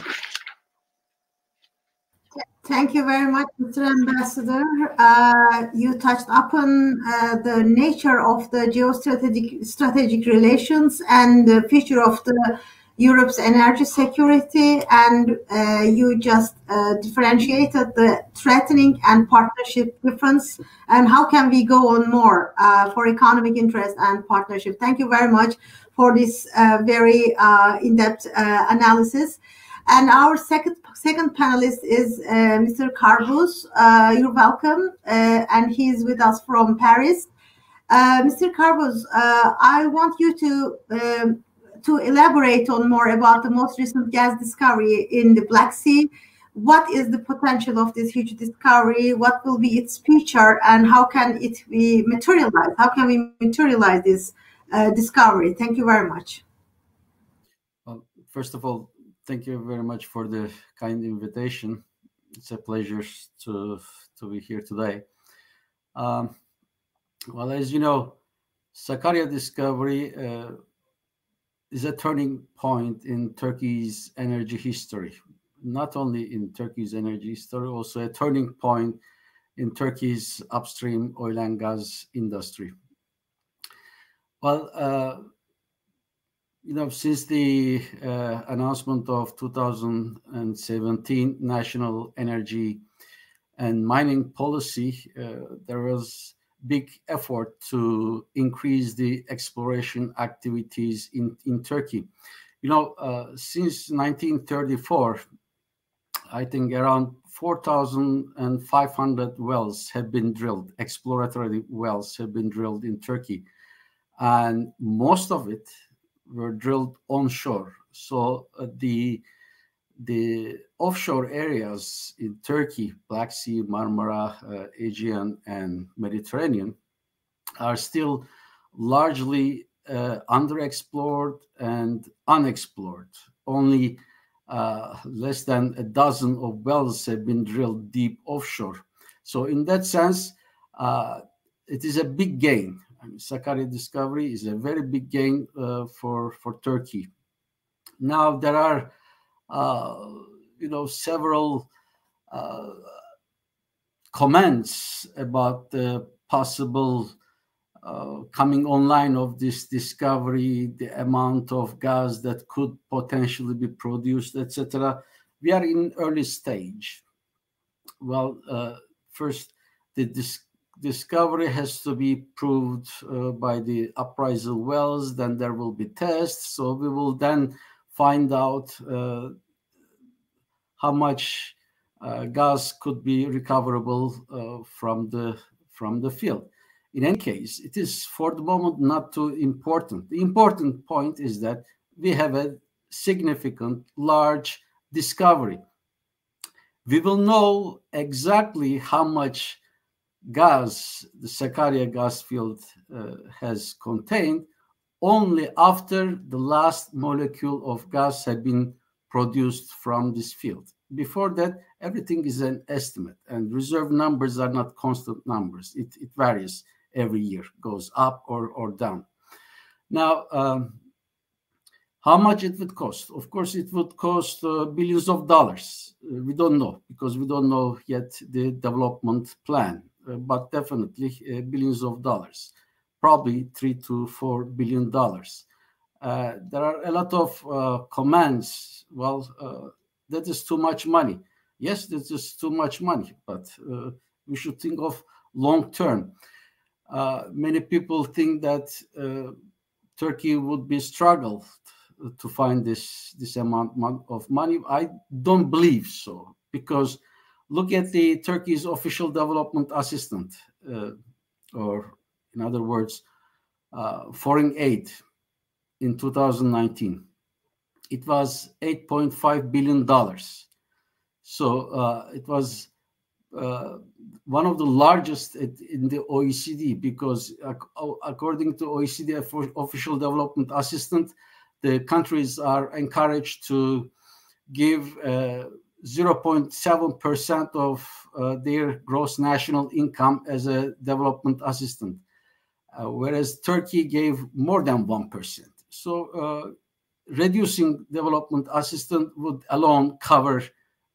Thank you very much, Mister Ambassador. Uh, you touched upon uh, the nature of the geostrategic strategic relations and the future of the Europe's energy security, and uh, you just uh, differentiated the threatening and partnership difference, and how can we go on more uh, for economic interest and partnership. Thank you very much for this uh, very uh, in-depth uh, analysis. And our second second panelist is uh, Mister Karbuz. Uh, you're welcome, uh, and he's with us from Paris. Uh, Mister Karbuz, uh, I want you to um, to elaborate on more about the most recent gas discovery in the Black Sea. What is the potential of this huge discovery? What will be its future, and how can it be materialized? How can we materialize this uh, discovery? Thank you very much. Well, first of all, thank you very much for the kind invitation. It's a pleasure to to be here today. Um, well, as you know, Sakarya discovery uh, is a turning point in Turkey's energy history. Not only in Turkey's energy history, also a turning point in Turkey's upstream oil and gas industry. Well, uh, You know, since the uh, announcement of two thousand seventeen National Energy and Mining Policy, uh, there was big effort to increase the exploration activities in, in Turkey. You know, uh, since nineteen thirty-four, I think around four thousand five hundred wells have been drilled, exploratory wells have been drilled in Turkey, and most of it were drilled onshore. So uh, the the offshore areas in Turkey, Black Sea, Marmara, uh, Aegean, and Mediterranean are still largely uh, underexplored and unexplored. Only uh, less than a dozen of wells have been drilled deep offshore. So in that sense, uh, it is a big gain. Sakarya discovery is a very big gain uh, for for Turkey. Now there are, uh, you know, several uh, comments about the possible uh, coming online of this discovery, the amount of gas that could potentially be produced, et cetera. We are in early stage. Well, uh, first the discovery. Discovery has to be proved uh, by the appraisal wells, then there will be tests. So we will then find out uh, how much uh, gas could be recoverable uh, from the from the field. In any case, it is for the moment not too important. The important point is that we have a significant, large discovery. We will know exactly how much gas, the Sakarya gas field uh, has contained only after the last molecule of gas had been produced from this field. Before that, everything is an estimate, and reserve numbers are not constant numbers. It, it varies every year, goes up or, or down. Now, um, how much it would cost? Of course, it would cost uh, billions of dollars. Uh, we don't know, because we don't know yet the development plan. But definitely uh, billions of dollars, probably three to four billion dollars. Uh, uh, there are a lot of uh, comments. Well, uh, that is too much money. Yes, that is too much money, but uh, we should think of long term. Uh, many people think that uh, Turkey would be struggled to find this, this amount of money. I don't believe so, because look at the Turkey's official development assistant, uh, or in other words, uh, foreign aid in two thousand nineteen. It was eight point five billion dollars. So uh, it was uh, one of the largest in the O E C D, because according to O E C D official development assistant, the countries are encouraged to give uh, zero point seven percent of uh, their gross national income as a development assistance, uh, whereas Turkey gave more than one percent. So uh, reducing development assistance would alone cover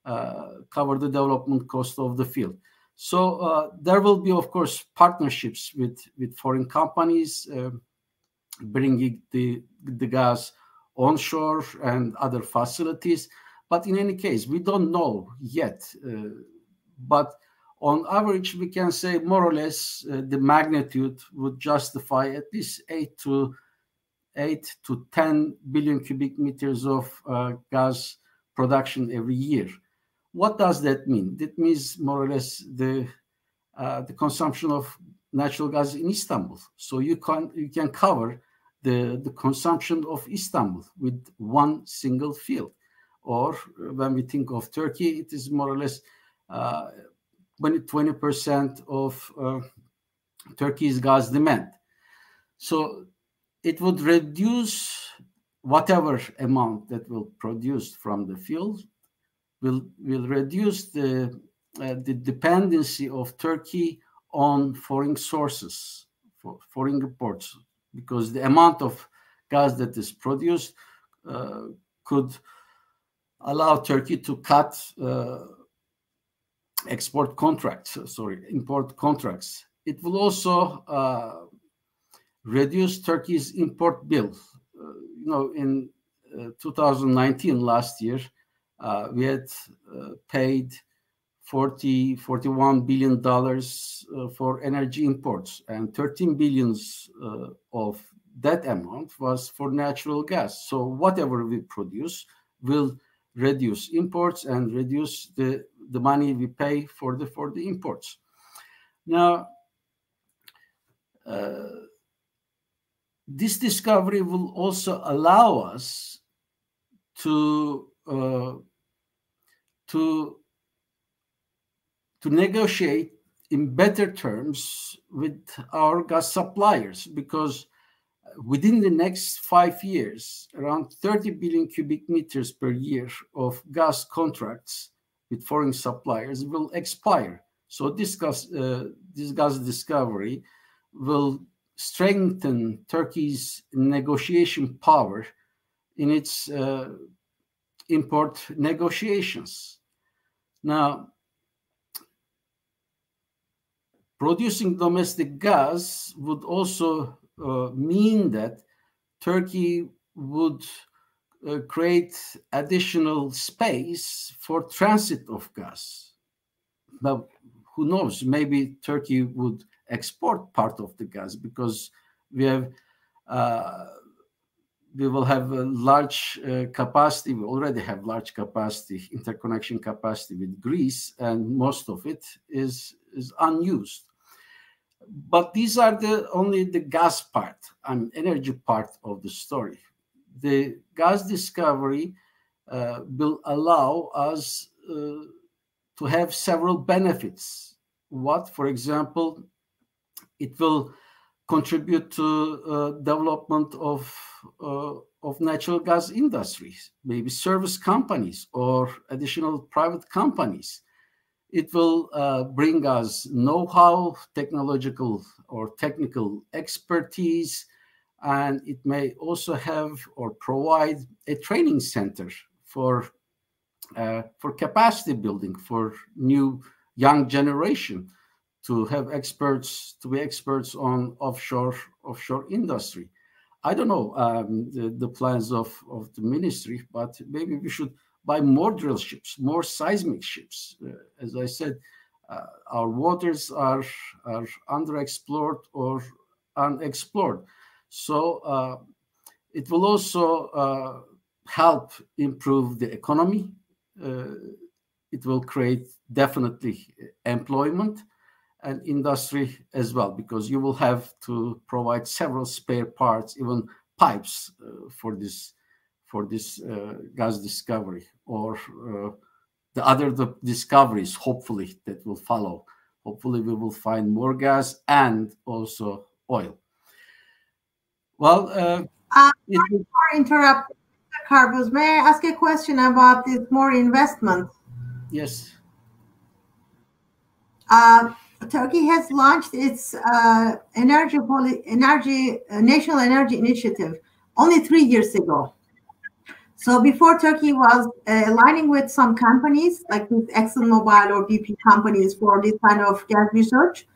uh, cover the development cost of the field. So uh, there will be, of course, partnerships with, with foreign companies, uh, bringing the, the gas onshore and other facilities. But in any case, we don't know yet. Uh, but on average, we can say more or less uh, the magnitude would justify at least eight to ten billion cubic meters of uh, gas production every year. What does that mean? That means more or less the uh, the consumption of natural gas in Istanbul. So you can you can cover the the consumption of Istanbul with one single field. Or when we think of Turkey, it is more or less uh, twenty percent of uh, Turkey's gas demand. So it would reduce whatever amount that will produce from the field, will will reduce the uh, the dependency of Turkey on foreign sources, for foreign imports, because the amount of gas that is produced uh, could allow Turkey to cut uh, export contracts, sorry, import contracts. It will also uh, reduce Turkey's import bill. Uh, you know, in uh, twenty nineteen, last year, uh, we had uh, paid forty-one billion dollars uh, for energy imports, and thirteen billions uh, of that amount was for natural gas. So whatever we produce will reduce imports and reduce the, the money we pay for the for the imports. Now, uh, this discovery will also allow us to uh, to to negotiate in better terms with our gas suppliers, because within the next five years, around thirty billion cubic meters per year of gas contracts with foreign suppliers will expire. So this gas, uh, this gas discovery will strengthen Turkey's negotiation power in its uh, import negotiations. Now, producing domestic gas would also Uh, mean that Turkey would uh, create additional space for transit of gas. Now, who knows? Maybe Turkey would export part of the gas, because we have uh, we will have a large uh, capacity. We already have large capacity, interconnection capacity with Greece, and most of it is is unused. But these are the only the gas part and energy part of the story. The gas discovery uh, will allow us uh, to have several benefits. What, for example, it will contribute to uh, development of uh, of natural gas industries, maybe service companies or additional private companies. It will uh, bring us know-how, technological or technical expertise, and it may also have or provide a training center for uh, for capacity building for new young generation to have experts to be experts on offshore offshore industry. I don't know um, the, the plans of, of the ministry, but maybe we should buy more drill ships, more seismic ships. Uh, as I said, uh, our waters are, are underexplored or unexplored. So uh, it will also uh, help improve the economy. Uh, it will create definitely employment and industry as well, because you will have to provide several spare parts, even pipes uh, for this for this uh, gas discovery or uh, the other the discoveries, hopefully, that will follow. Hopefully, we will find more gas and also oil. Well, uh, uh, it, interrupt, Mister Karbuz. May I ask a question about this more investment? Yes. Uh, Turkey has launched its uh, energy, poly, energy uh, national energy initiative only three years ago. So before Turkey was uh, aligning with some companies like with ExxonMobil or B P companies for this kind of gas research,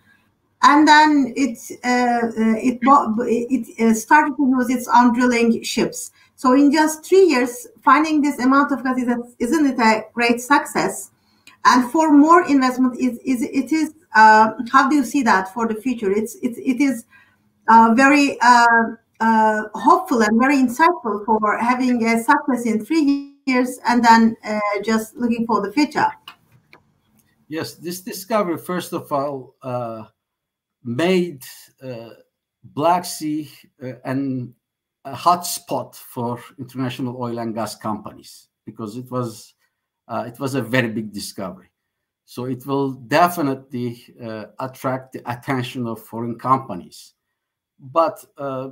and then it uh, it it started to use its own drilling ships. So in just three years, finding this amount of gas is a, isn't it a great success? And for more investment, is is it is. Uh, how do you see that for the future? It's, it's it is uh, very uh, uh, hopeful and very insightful for having a success in three years and then uh, just looking for the future. Yes, this discovery, first of all, uh, made uh, Black Sea uh, and a hot spot for international oil and gas companies, because it was uh, it was a very big discovery. So it will definitely uh, attract the attention of foreign companies. But uh,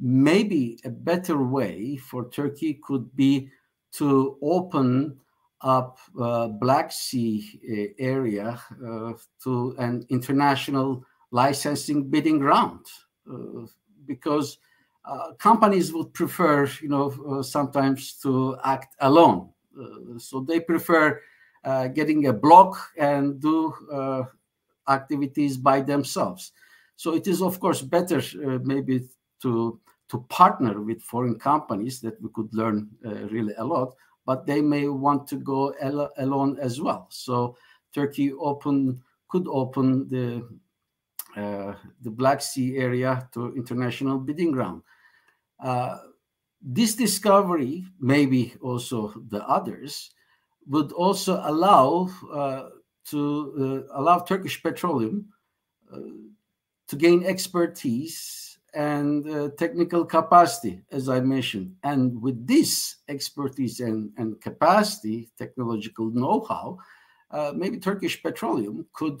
maybe a better way for Turkey could be to open up uh, Black Sea uh, area uh, to an international licensing bidding round, uh, because uh, companies would prefer, you know, uh, sometimes to act alone. Uh, so they prefer Uh, getting a block and do uh, activities by themselves. So it is, of course, better uh, maybe to to partner with foreign companies that we could learn uh, really a lot, but they may want to go al- alone as well. So Turkey open could open the uh, the Black Sea area to international bidding ground. Uh, this discovery, maybe also the others, would also allow uh, to uh, allow Turkish Petroleum uh, to gain expertise and uh, technical capacity, as I mentioned. And with this expertise and, and capacity, technological know-how, uh, maybe Turkish Petroleum could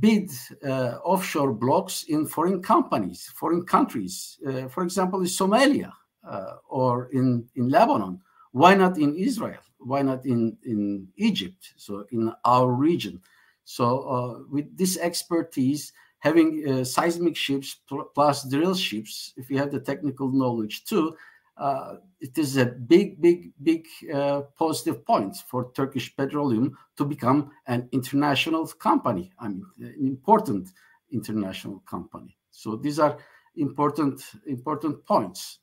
bid uh, offshore blocks in foreign companies, foreign countries, uh, for example, in Somalia uh, or in, in Lebanon. Why not in Israel? Why not in, in Egypt? So in our region. So uh, with this expertise, having uh, seismic ships plus drill ships, if you have the technical knowledge too, uh, it is a big, big, big uh, positive point for Turkish Petroleum to become an international company. I mean, an important international company. So these are important, important points.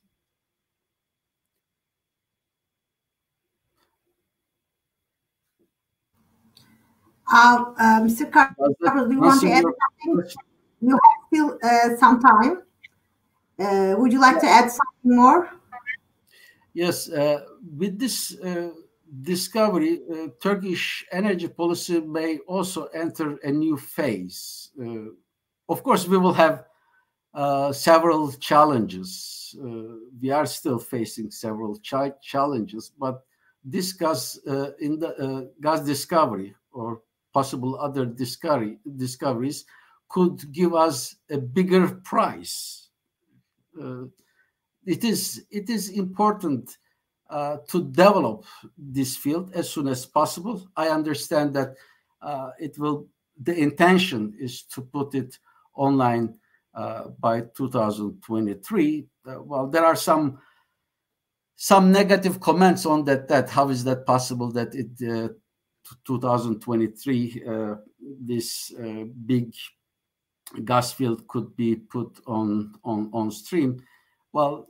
Uh, uh, Mister Karbuz, do you want to add something? You have still uh, some time. Uh, would you like to add something more? Yes. Uh, with this uh, discovery, uh, Turkish energy policy may also enter a new phase. Uh, of course, we will have uh, several challenges. Uh, we are still facing several ch- challenges, but this gas, uh, in the, uh, gas discovery or possible other discovery, discoveries could give us a bigger prize. Uh, it is it is important uh, to develop this field as soon as possible. I understand that uh, it will. The intention is to put it online uh, by two thousand twenty-three. Uh, well, there are some some negative comments on that. That how is that possible? That it. Uh, twenty twenty-three, uh, this uh, big gas field could be put on on on stream. Well,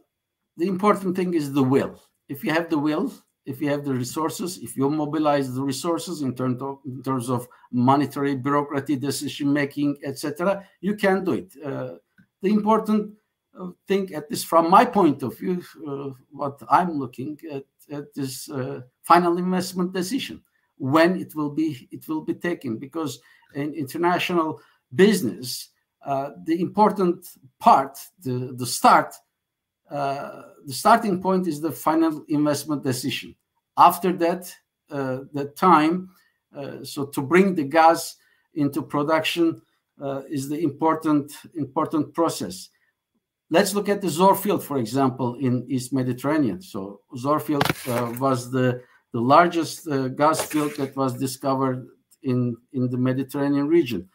the important thing is the will. If you have the will, if you have the resources, if you mobilize the resources in terms of, in terms of monetary bureaucracy, decision making, et cetera, you can do it. Uh, the important thing, at least from my point of view, uh, what I'm looking at, at this uh, final investment decision, when it will be it will be taken, because in international business, uh, the important part, the the start. Uh, the starting point is the final investment decision. After that, uh, the time, uh, so to bring the gas into production uh, is the important important process. Let's look at the Zohr field, for example, in East Mediterranean. So Zohr field uh, was the, the largest uh, gas field that was discovered in, in the Mediterranean region.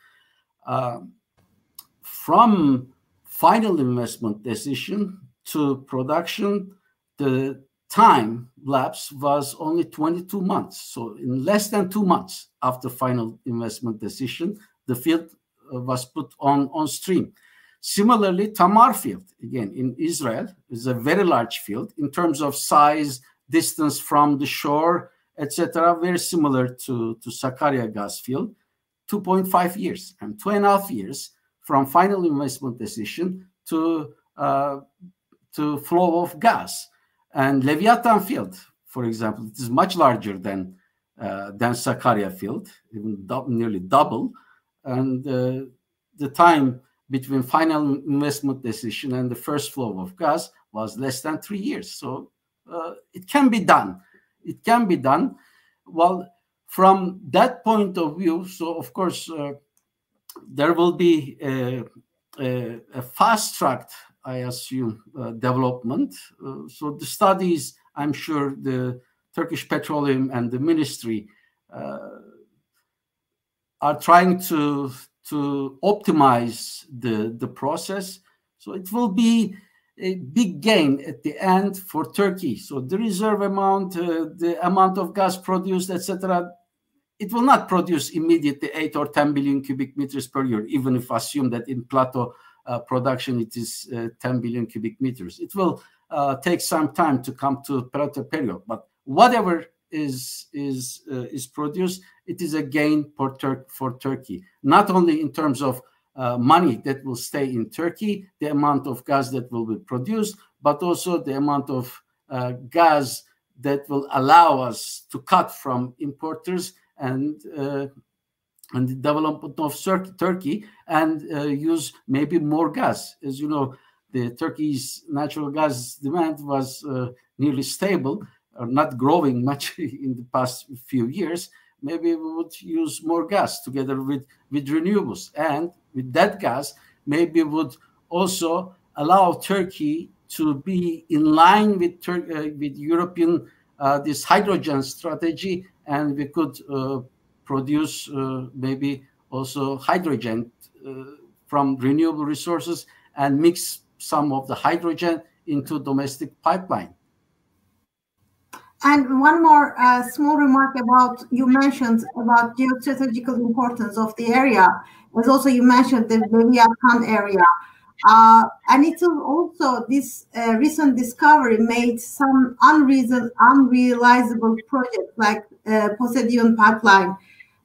Uh, from final investment decision to production, the time lapse was only twenty-two months. So in less than two months after final investment decision, the field was put on, on stream. Similarly, Tamar field, again, in Israel, is a very large field in terms of size, distance from the shore, et cetera, very similar to, to Sakarya gas field, two point five years and two and a half years from final investment decision to uh, to flow of gas. And Leviathan field, for example, it is much larger than uh, than Sakarya field, even do- nearly double. And uh, the time between final investment decision and the first flow of gas was less than three years. So uh, it can be done. It can be done. Well, from that point of view, so of course, uh, there will be a, a, a fast-tracked, I assume, uh, development. Uh, so the studies, I'm sure the Turkish Petroleum and the ministry uh, are trying to, to optimize the, the process. So it will be a big gain at the end for Turkey. So the reserve amount, uh, the amount of gas produced, et cetera, it will not produce immediately eight or ten billion cubic meters per year, even if I assume that in plateau Uh, production, it is uh, ten billion cubic meters. It will uh, take some time to come to plateau period, but whatever is is uh, is produced, it is a gain for, Tur- for Turkey, not only in terms of uh, money that will stay in Turkey, the amount of gas that will be produced, but also the amount of uh, gas that will allow us to cut from importers and uh, and the development of Turkey and uh, use maybe more gas. As you know, the Turkey's natural gas demand was uh, nearly stable, or not growing much in the past few years. Maybe we would use more gas together with, with renewables. And with that gas, maybe would also allow Turkey to be in line with, Tur- uh, with European, uh, this hydrogen strategy, and we could uh, produce uh, maybe also hydrogen uh, from renewable resources and mix some of the hydrogen into domestic pipeline. And one more uh, small remark about, you mentioned about geostrategical importance of the area, as also you mentioned the Leviathan area. Uh, and it also, this uh, recent discovery made some unreason, unrealizable projects like uh, Poseidon pipeline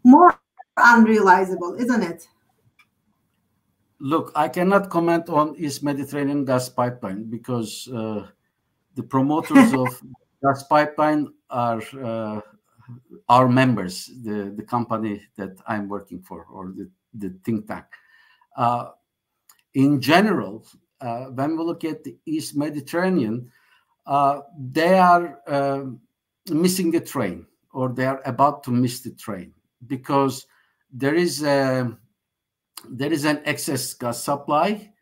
more unrealizable, isn't it? Look, I cannot comment on East Mediterranean gas pipeline because uh, the promoters of gas pipeline are uh, our members, the, the company that I'm working for, or the, the think tank. Uh, in general, uh, when we look at the East Mediterranean, uh, they are uh, missing the train, or they are about to miss the train, because there is a, there is an excess gas supply.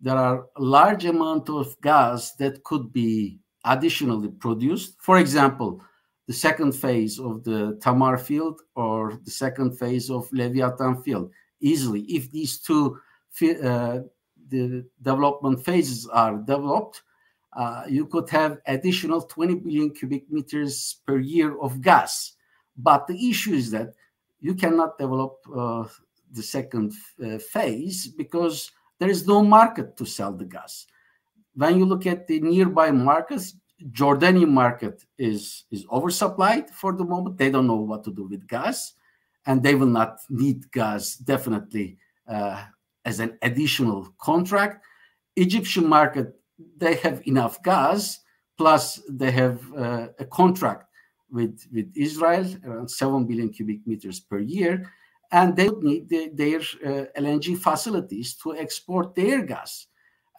There are a large amount of gas that could be additionally produced. For example, the second phase of the Tamar field or the second phase of Leviathan field. Easily, if these two uh, the development phases are developed, uh, you could have additional twenty billion cubic meters per year of gas. But the issue is that you cannot develop uh, the second uh, phase because there is no market to sell the gas. when you look at the nearby markets, Jordanian market is, is oversupplied for the moment. They don't know what to do with gas, and they will not need gas definitely uh, as an additional contract. Egyptian market, they have enough gas, plus they have uh, a contract with, with Israel, around seven billion cubic meters per year, and they would need the, their uh, L N G facilities to export their gas.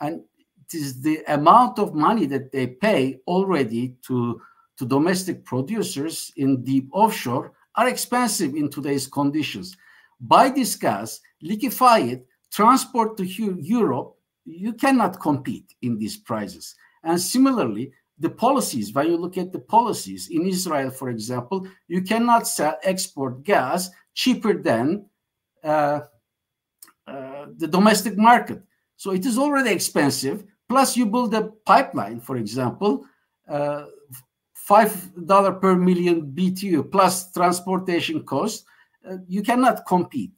And it is the amount of money that they pay already to, to domestic producers in deep offshore are expensive in today's conditions. Buy this gas, liquefy it, transport to Europe, you cannot compete in these prices. And similarly, the policies, when you look at the policies in Israel, for example, you cannot sell, export gas cheaper than uh, uh, the domestic market. So it is already expensive. Plus, you build a pipeline, for example, uh, five dollars per million B T U plus transportation cost. Uh, you cannot compete.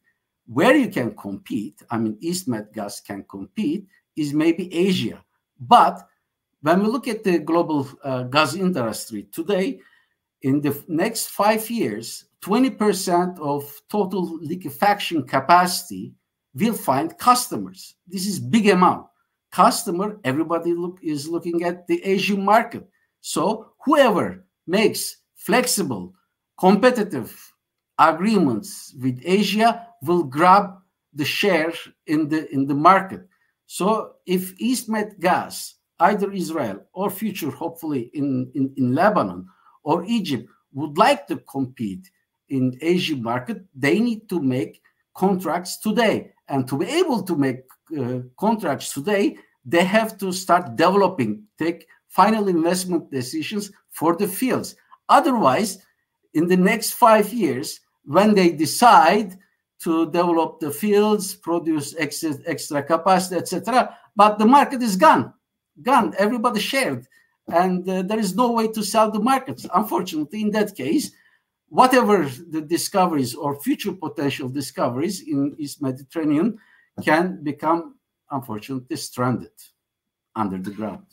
Where you can compete, I mean, EastMed gas can compete, is maybe Asia. But when we look at the global uh, gas industry today, in the f- next five years, twenty percent of total liquefaction capacity will find customers. This is big amount. Customer, everybody look, is looking at the Asian market. So whoever makes flexible, competitive agreements with Asia will grab the share in the in the market. So if EastMed gas, either Israel or future, hopefully in, in, in Lebanon or Egypt, would like to compete in Asian market, they need to make contracts today. And to be able to make uh, contracts today, they have to start developing, take final investment decisions for the fields. Otherwise, in the next five years, when they decide to develop the fields, produce extra, extra capacity, et cetera, but the market is gone, gone. Everybody shared, and uh, there is no way to sell the markets. Unfortunately, in that case, whatever the discoveries or future potential discoveries in East Mediterranean can become, unfortunately, stranded under the ground.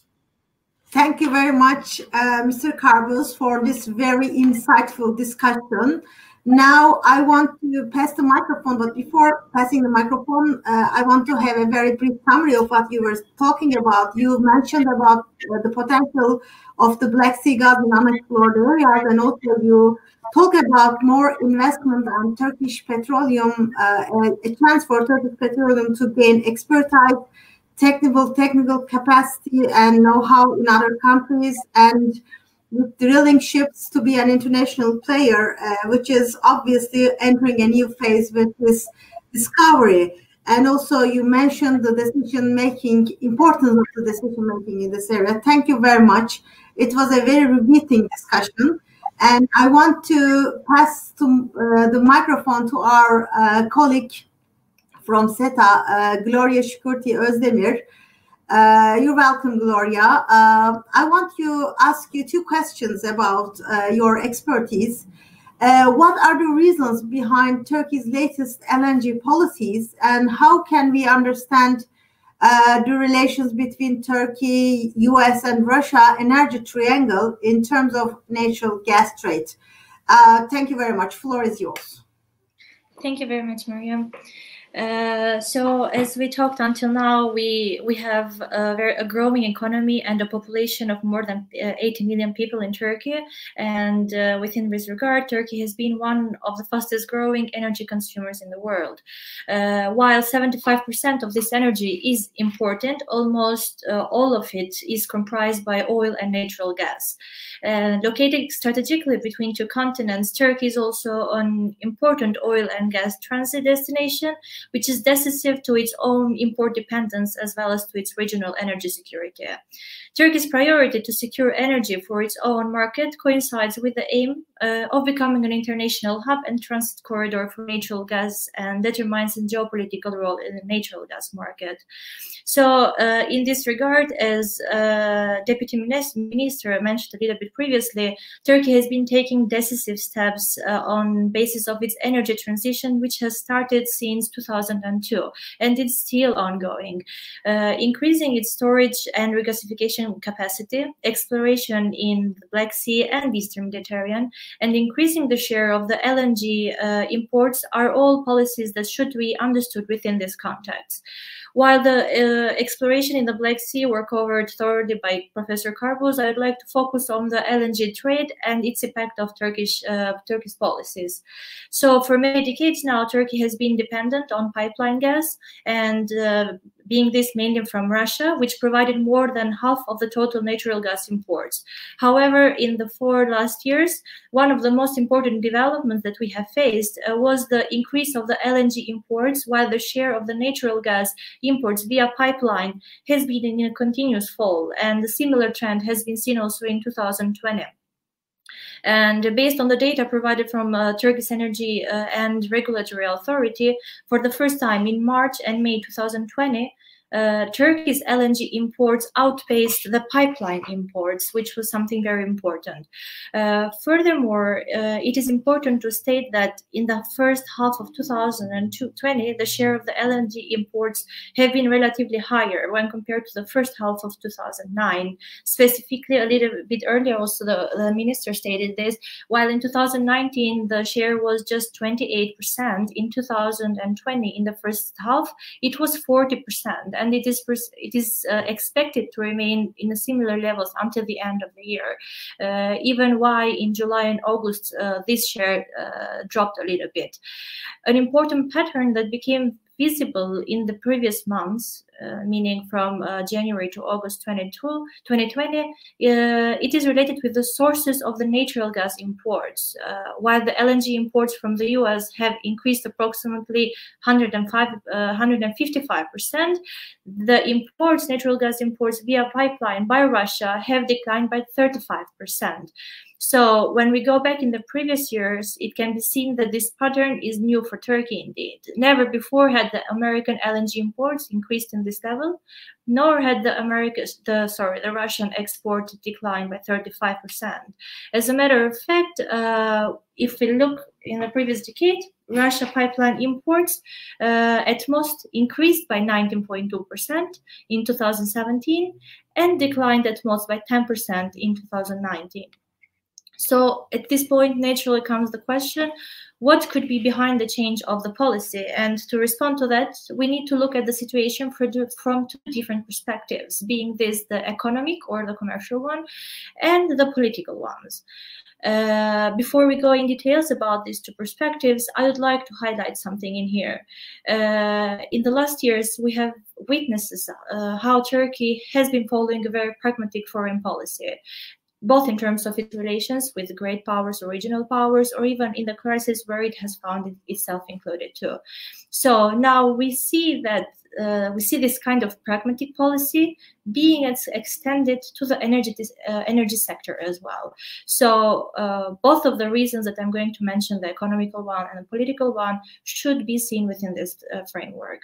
Thank you very much, uh, Mister Karbuz, for this very insightful discussion. Now, I want to pass the microphone, but before passing the microphone, uh, I want to have a very brief summary of what you were talking about. You mentioned about uh, the potential of the Black Sea gas in unexplored areas, and also you talk about more investment on Turkish Petroleum, uh, a chance for Turkish Petroleum to gain expertise, technical technical capacity and know-how in other countries, and with drilling shifts to be an international player, uh, which is obviously entering a new phase with this discovery. And also you mentioned the decision-making, importance of the decision-making in this area. Thank you very much. It was a very riveting discussion. And I want to pass to, uh, the microphone to our uh, colleague from SETA, uh, Gloria Shkurti Özdemir. Uh, you're welcome, Gloria. Uh, I want to ask you two questions about uh, your expertise. Uh, what are the reasons behind Turkey's latest L N G policies, and how can we understand uh, the relations between Turkey, U S, and Russia energy triangle in terms of natural gas trade? Uh, thank you very much. Floor is yours. Thank you very much, Meryem. Uh, so as we talked until now, we we have a, very, a growing economy and a population of more than eighty million people in Turkey. And uh, within this regard, Turkey has been one of the fastest growing energy consumers in the world. Uh, while seventy-five percent of this energy is imported, almost uh, all of it is comprised by oil and natural gas. Uh, located strategically between two continents, Turkey is also an important oil and gas transit destination, which is decisive to its own import dependence as well as to its regional energy security. Turkey's priority to secure energy for its own market coincides with the aim uh, of becoming an international hub and transit corridor for natural gas, and determines its geopolitical role in the natural gas market. So uh, in this regard, as uh, Deputy Minister mentioned a little bit previously, Turkey has been taking decisive steps uh, on basis of its energy transition, which has started since two thousand two thousand two, and it's still ongoing, uh, increasing its storage and regasification capacity, exploration in the Black Sea and Eastern Mediterranean, and increasing the share of the L N G uh, imports are all policies that should be understood within this context. While the uh, exploration in the Black Sea were covered thoroughly by Professor Karbuz, I'd like to focus on the L N G trade and its impact of Turkish uh, Turkish policies. So for many decades now, Turkey has been dependent on pipeline gas, and uh, being this mainly from Russia, which provided more than half of the total natural gas imports. However, in the four last years, one of the most important developments that we have faced uh, was the increase of the L N G imports, while the share of the natural gas imports via pipeline has been in a continuous fall, and a similar trend has been seen also in two thousand twenty. And based on the data provided from uh, Turkish Energy uh, and Regulatory Authority, for the first time in March and May two thousand twenty, uh, Turkey's L N G imports outpaced the pipeline imports, which was something very important. Uh, furthermore, uh, it is important to state that in the first half of two thousand twenty, the share of the L N G imports have been relatively higher when compared to the first half of two thousand nine. Specifically, a little bit earlier, also the, the minister stated this, while in two thousand nineteen, the share was just twenty-eight percent. In two thousand twenty, in the first half, it was forty percent. And it is it is uh, expected to remain in a similar levels until the end of the year, uh, even why in July and August uh, this share uh, dropped a little bit. An important pattern that became visible in the previous months, uh, meaning from uh, January to August twenty twenty, uh, it is related with the sources of the natural gas imports. Uh, while the L N G imports from the U S have increased approximately one hundred fifty-five percent, the imports, natural gas imports via pipeline by Russia have declined by thirty-five percent. So when we go back in the previous years, it can be seen that this pattern is new for Turkey indeed. Never before had the American L N G imports increased in this level, nor had the Americas, the sorry, the Russian export declined by thirty-five percent. As a matter of fact, uh, if we look in the previous decade, Russia pipeline imports uh, at most increased by nineteen point two percent in two thousand seventeen and declined at most by ten percent in two thousand nineteen. So at this point, naturally comes the question, what could be behind the change of the policy? And to respond to that, we need to look at the situation from two different perspectives, being this the economic or the commercial one and the political ones. Uh, before we go in details about these two perspectives, I would like to highlight something in here. Uh, in the last years, we have witnessed uh, how Turkey has been following a very pragmatic foreign policy, both in terms of its relations with great powers, regional powers, or even in the crisis where it has found itself included too. So now we see that uh, we see this kind of pragmatic policy being ex extended to the energy uh, energy sector as well. So uh, both of the reasons that I'm going to mention, the economical one and the political one, should be seen within this uh, framework.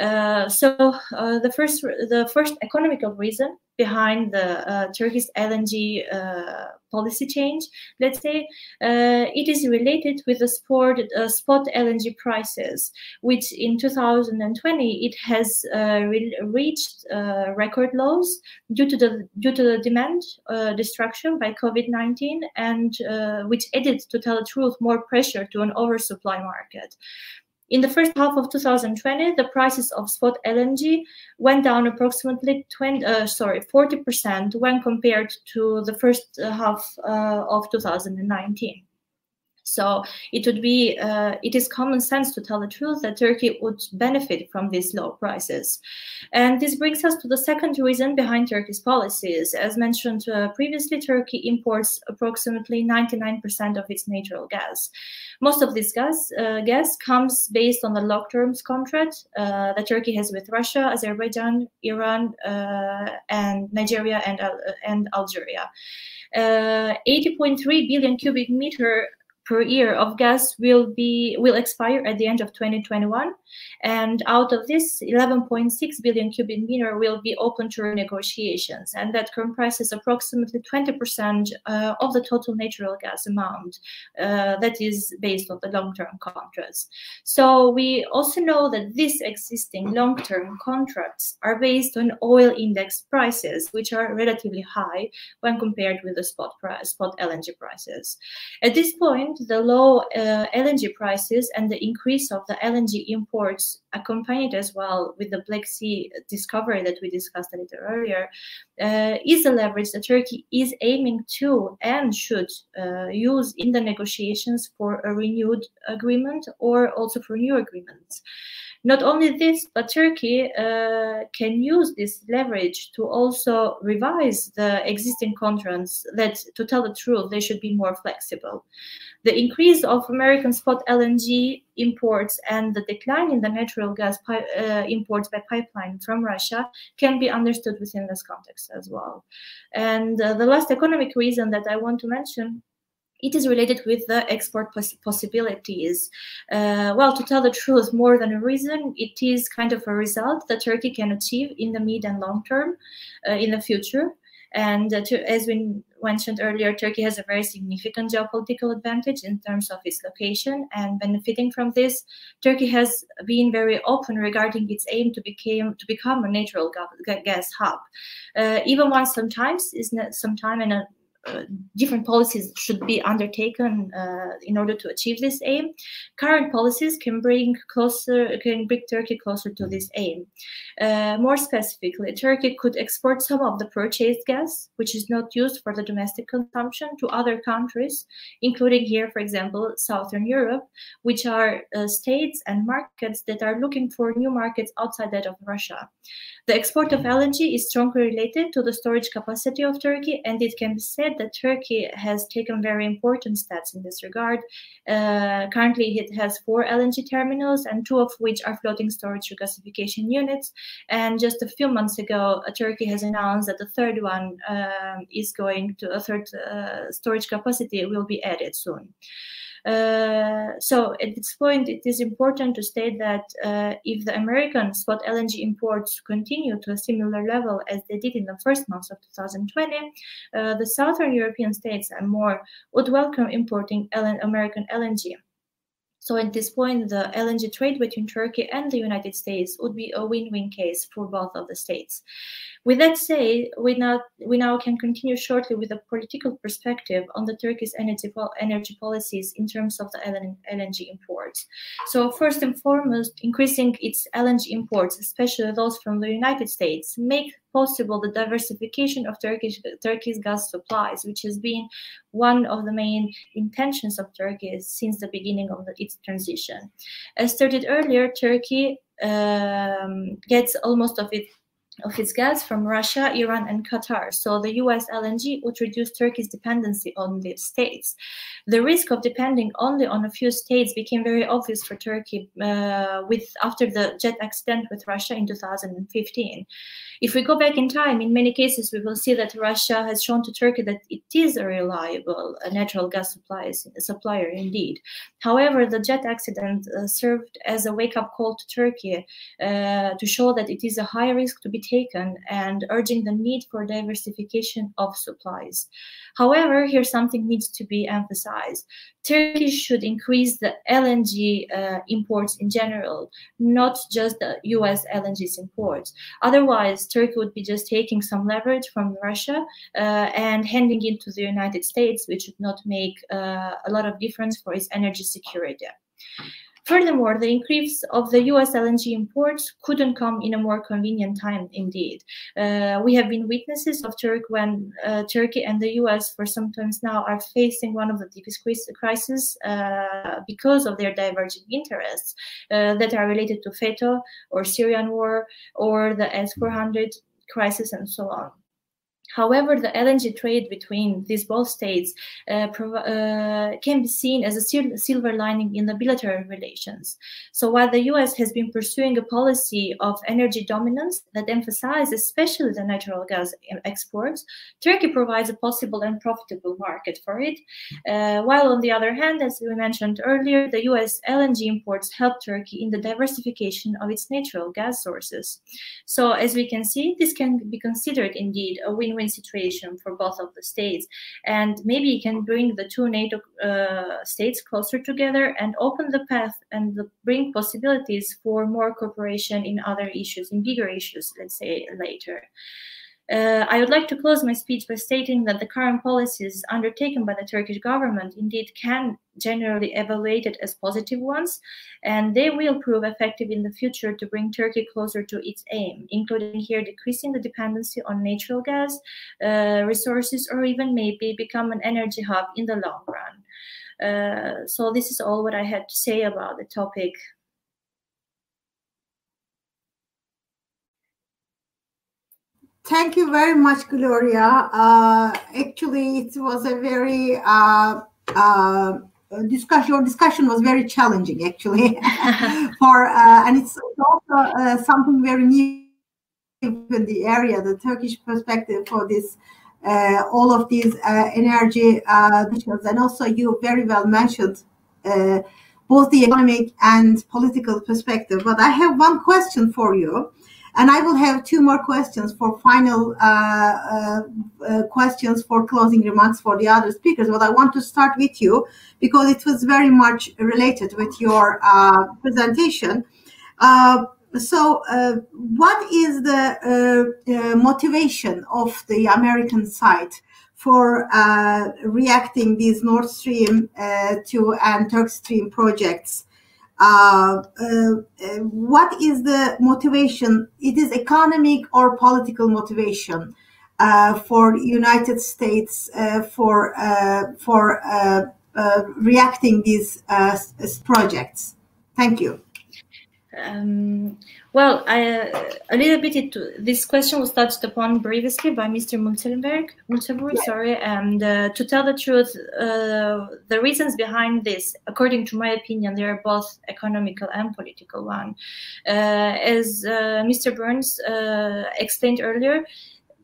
Uh, so uh, the first the first economical reason behind the uh, Turkey's L N G uh, policy change, let's say, uh, it is related with the sport, uh, spot L N G prices, which in two thousand twenty it has uh, re reached uh, record lows due to the due to the demand uh, destruction by COVID nineteen, and uh, which added, to tell the truth, more pressure to an oversupply market. In the first half of two thousand twenty, the prices of spot L N G went down approximately twenty, uh, sorry, forty percent when compared to the first half uh, of two thousand nineteen. So it would be, uh, it is common sense, to tell the truth, that Turkey would benefit from these low prices. And this brings us to the second reason behind Turkey's policies. As mentioned uh, previously, Turkey imports approximately ninety-nine percent of its natural gas. Most of this gas, uh, gas comes based on the long-term contract uh, that Turkey has with Russia, Azerbaijan, Iran, uh, and Nigeria and, uh, and Algeria. eighty point three billion cubic meter per year of gas will be will expire at the end of twenty twenty-one, and out of this, eleven point six billion cubic meter will be open to negotiations, and that comprises approximately twenty percent uh, of the total natural gas amount uh, that is based on the long-term contracts. So we also know that these existing long-term contracts are based on oil index prices, which are relatively high when compared with the spot price, spot L N G prices. At this point, the low uh, L N G prices and the increase of the L N G imports, accompanied as well with the Black Sea discovery that we discussed a little earlier, uh, is a leverage that Turkey is aiming to and should uh, use in the negotiations for a renewed agreement or also for new agreements. Not only this, but Turkey uh, can use this leverage to also revise the existing contracts that, to tell the truth, they should be more flexible. The increase of American spot L N G imports and the decline in the natural gas pi- uh, imports by pipeline from Russia can be understood within this context as well. And uh, the last economic reason that I want to mention, it is related with the export poss- possibilities. Uh, well, to tell the truth, more than a reason, it is kind of a result that Turkey can achieve in the mid and long term uh, in the future. And uh, to, as we mentioned earlier, Turkey has a very significant geopolitical advantage in terms of its location, and benefiting from this, Turkey has been very open regarding its aim to become to become a natural gas hub, uh, even once sometimes is sometime in a Uh, different policies should be undertaken uh, in order to achieve this aim. Current policies can bring closer, can bring Turkey closer to this aim. Uh, more specifically, Turkey could export some of the purchased gas, which is not used for the domestic consumption, to other countries, including here, for example, Southern Europe, which are uh, states and markets that are looking for new markets outside that of Russia. The export of L N G is strongly related to the storage capacity of Turkey, and it can be said that Turkey has taken very important steps in this regard. Uh, currently, it has four L N G terminals, and two of which are floating storage regasification units. And just a few months ago, uh, Turkey has announced that the third one um, is going to a third uh, storage capacity will be added soon. Uh, so at this point, it is important to state that uh, if the American spot L N G imports continue to a similar level as they did in the first months of twenty twenty, uh, the Southern European states and more would welcome importing L- American L N G. So at this point, the L N G trade between Turkey and the United States would be a win-win case for both of the states. With that said, we now, we now can continue shortly with a political perspective on the Turkish energy, energy policies in terms of the L N G imports. So first and foremost, increasing its L N G imports, especially those from the United States, make possible the diversification of Turkish, Turkey's gas supplies, which has been one of the main intentions of Turkey since the beginning of the, its transition. As stated earlier, Turkey um, gets almost of its of its gas from Russia, Iran, and Qatar. So the U S L N G would reduce Turkey's dependency on these states. The risk of depending only on a few states became very obvious for Turkey uh, with after the jet accident with Russia in two thousand fifteen. If we go back in time, in many cases, we will see that Russia has shown to Turkey that it is a reliable natural gas supplies, supplier indeed. However, the jet accident uh, served as a wake-up call to Turkey uh, to show that it is a high risk to be taken and urging the need for diversification of supplies. However, here something needs to be emphasized. Turkey should increase the L N G uh, imports in general, not just the U S L N G's imports. Otherwise, Turkey would be just taking some leverage from Russia uh, and handing it to the United States, which would not make uh, a lot of difference for its energy security. Furthermore, the increase of the U S L N G imports couldn't come in a more convenient time indeed. Uh, we have been witnesses of Turk when uh, Turkey and the U S for some time now are facing one of the deepest crises uh, because of their diverging interests uh, that are related to FETÖ or Syrian war or the S four hundred crisis and so on. However, the L N G trade between these both states uh, prov- uh, can be seen as a sil- silver lining in the bilateral relations. So while the U S has been pursuing a policy of energy dominance that emphasizes especially the natural gas exports, Turkey provides a possible and profitable market for it. Uh, while on the other hand, as we mentioned earlier, the U S L N G imports help Turkey in the diversification of its natural gas sources. So as we can see, this can be considered indeed a win-win situation for both of the states, and maybe it can bring the two NATO uh, states closer together and open the path and the, bring possibilities for more cooperation in other issues, in bigger issues, let's say later. Uh, I would like to close my speech by stating that the current policies undertaken by the Turkish government indeed can generally evaluated as positive ones, and they will prove effective in the future to bring Turkey closer to its aim, including here decreasing the dependency on natural gas uh, resources, or even maybe become an energy hub in the long run. Uh, so this is all what I had to say about the topic. Thank you very much, Gloria. Uh, actually, it was a very uh, uh, Discuss, your discussion was very challenging, actually, for uh, and it's also uh, something very new in the area, the Turkish perspective for this, uh, all of these uh, energy uh, issues, and also you very well mentioned uh, both the economic and political perspective. But I have one question for you, and I will have two more questions for final uh, uh, uh, questions for closing remarks for the other speakers. But I want to start with you because it was very much related with your uh, presentation. Uh, so uh, what is the uh, uh, motivation of the American side for uh, reacting these Nord Stream uh, two and Turkstream projects? Uh, uh, what is the motivation? It is economic or political motivation uh, for United States uh, for uh, for uh, uh, reacting these uh, projects? Thank you. Um, well, I, a little bit. It, this question was touched upon previously by Mister Mützelburg. Mützelburg, yeah. sorry. And uh, to tell the truth, uh, the reasons behind this, according to my opinion, they are both economical and political one. Uh, as uh, Mister Burns uh, explained earlier,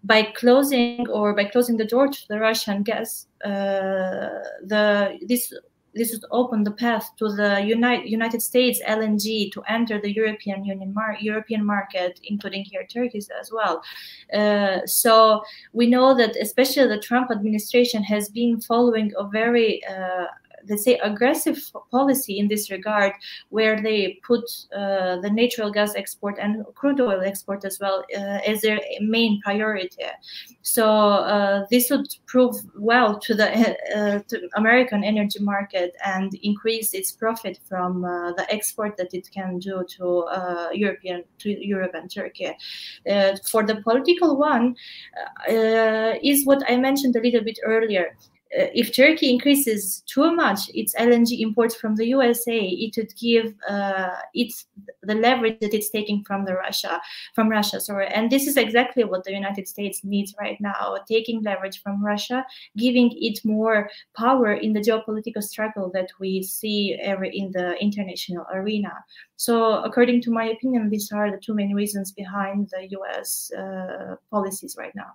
by closing or by closing the door to the Russian gas, uh, the this. This would open the path to the United States L N G to enter the European Union mar- European market, including here Turkey's as well. Uh, so we know that especially the Trump administration has been following a very uh, let's say aggressive policy in this regard, where they put uh, the natural gas export and crude oil export as well uh, as their main priority. So uh, this would prove well to the uh, to American energy market and increase its profit from uh, the export that it can do to uh, European to Europe and Turkey. Uh, for the political one uh, is what I mentioned a little bit earlier. If Turkey increases too much its L N G imports from the U S A, it would give uh, it the leverage that it's taking from the Russia, from Russia. Sorry, and this is exactly what the United States needs right now: taking leverage from Russia, giving it more power in the geopolitical struggle that we see every in the international arena. So, according to my opinion, these are the two main reasons behind the U S uh, policies right now.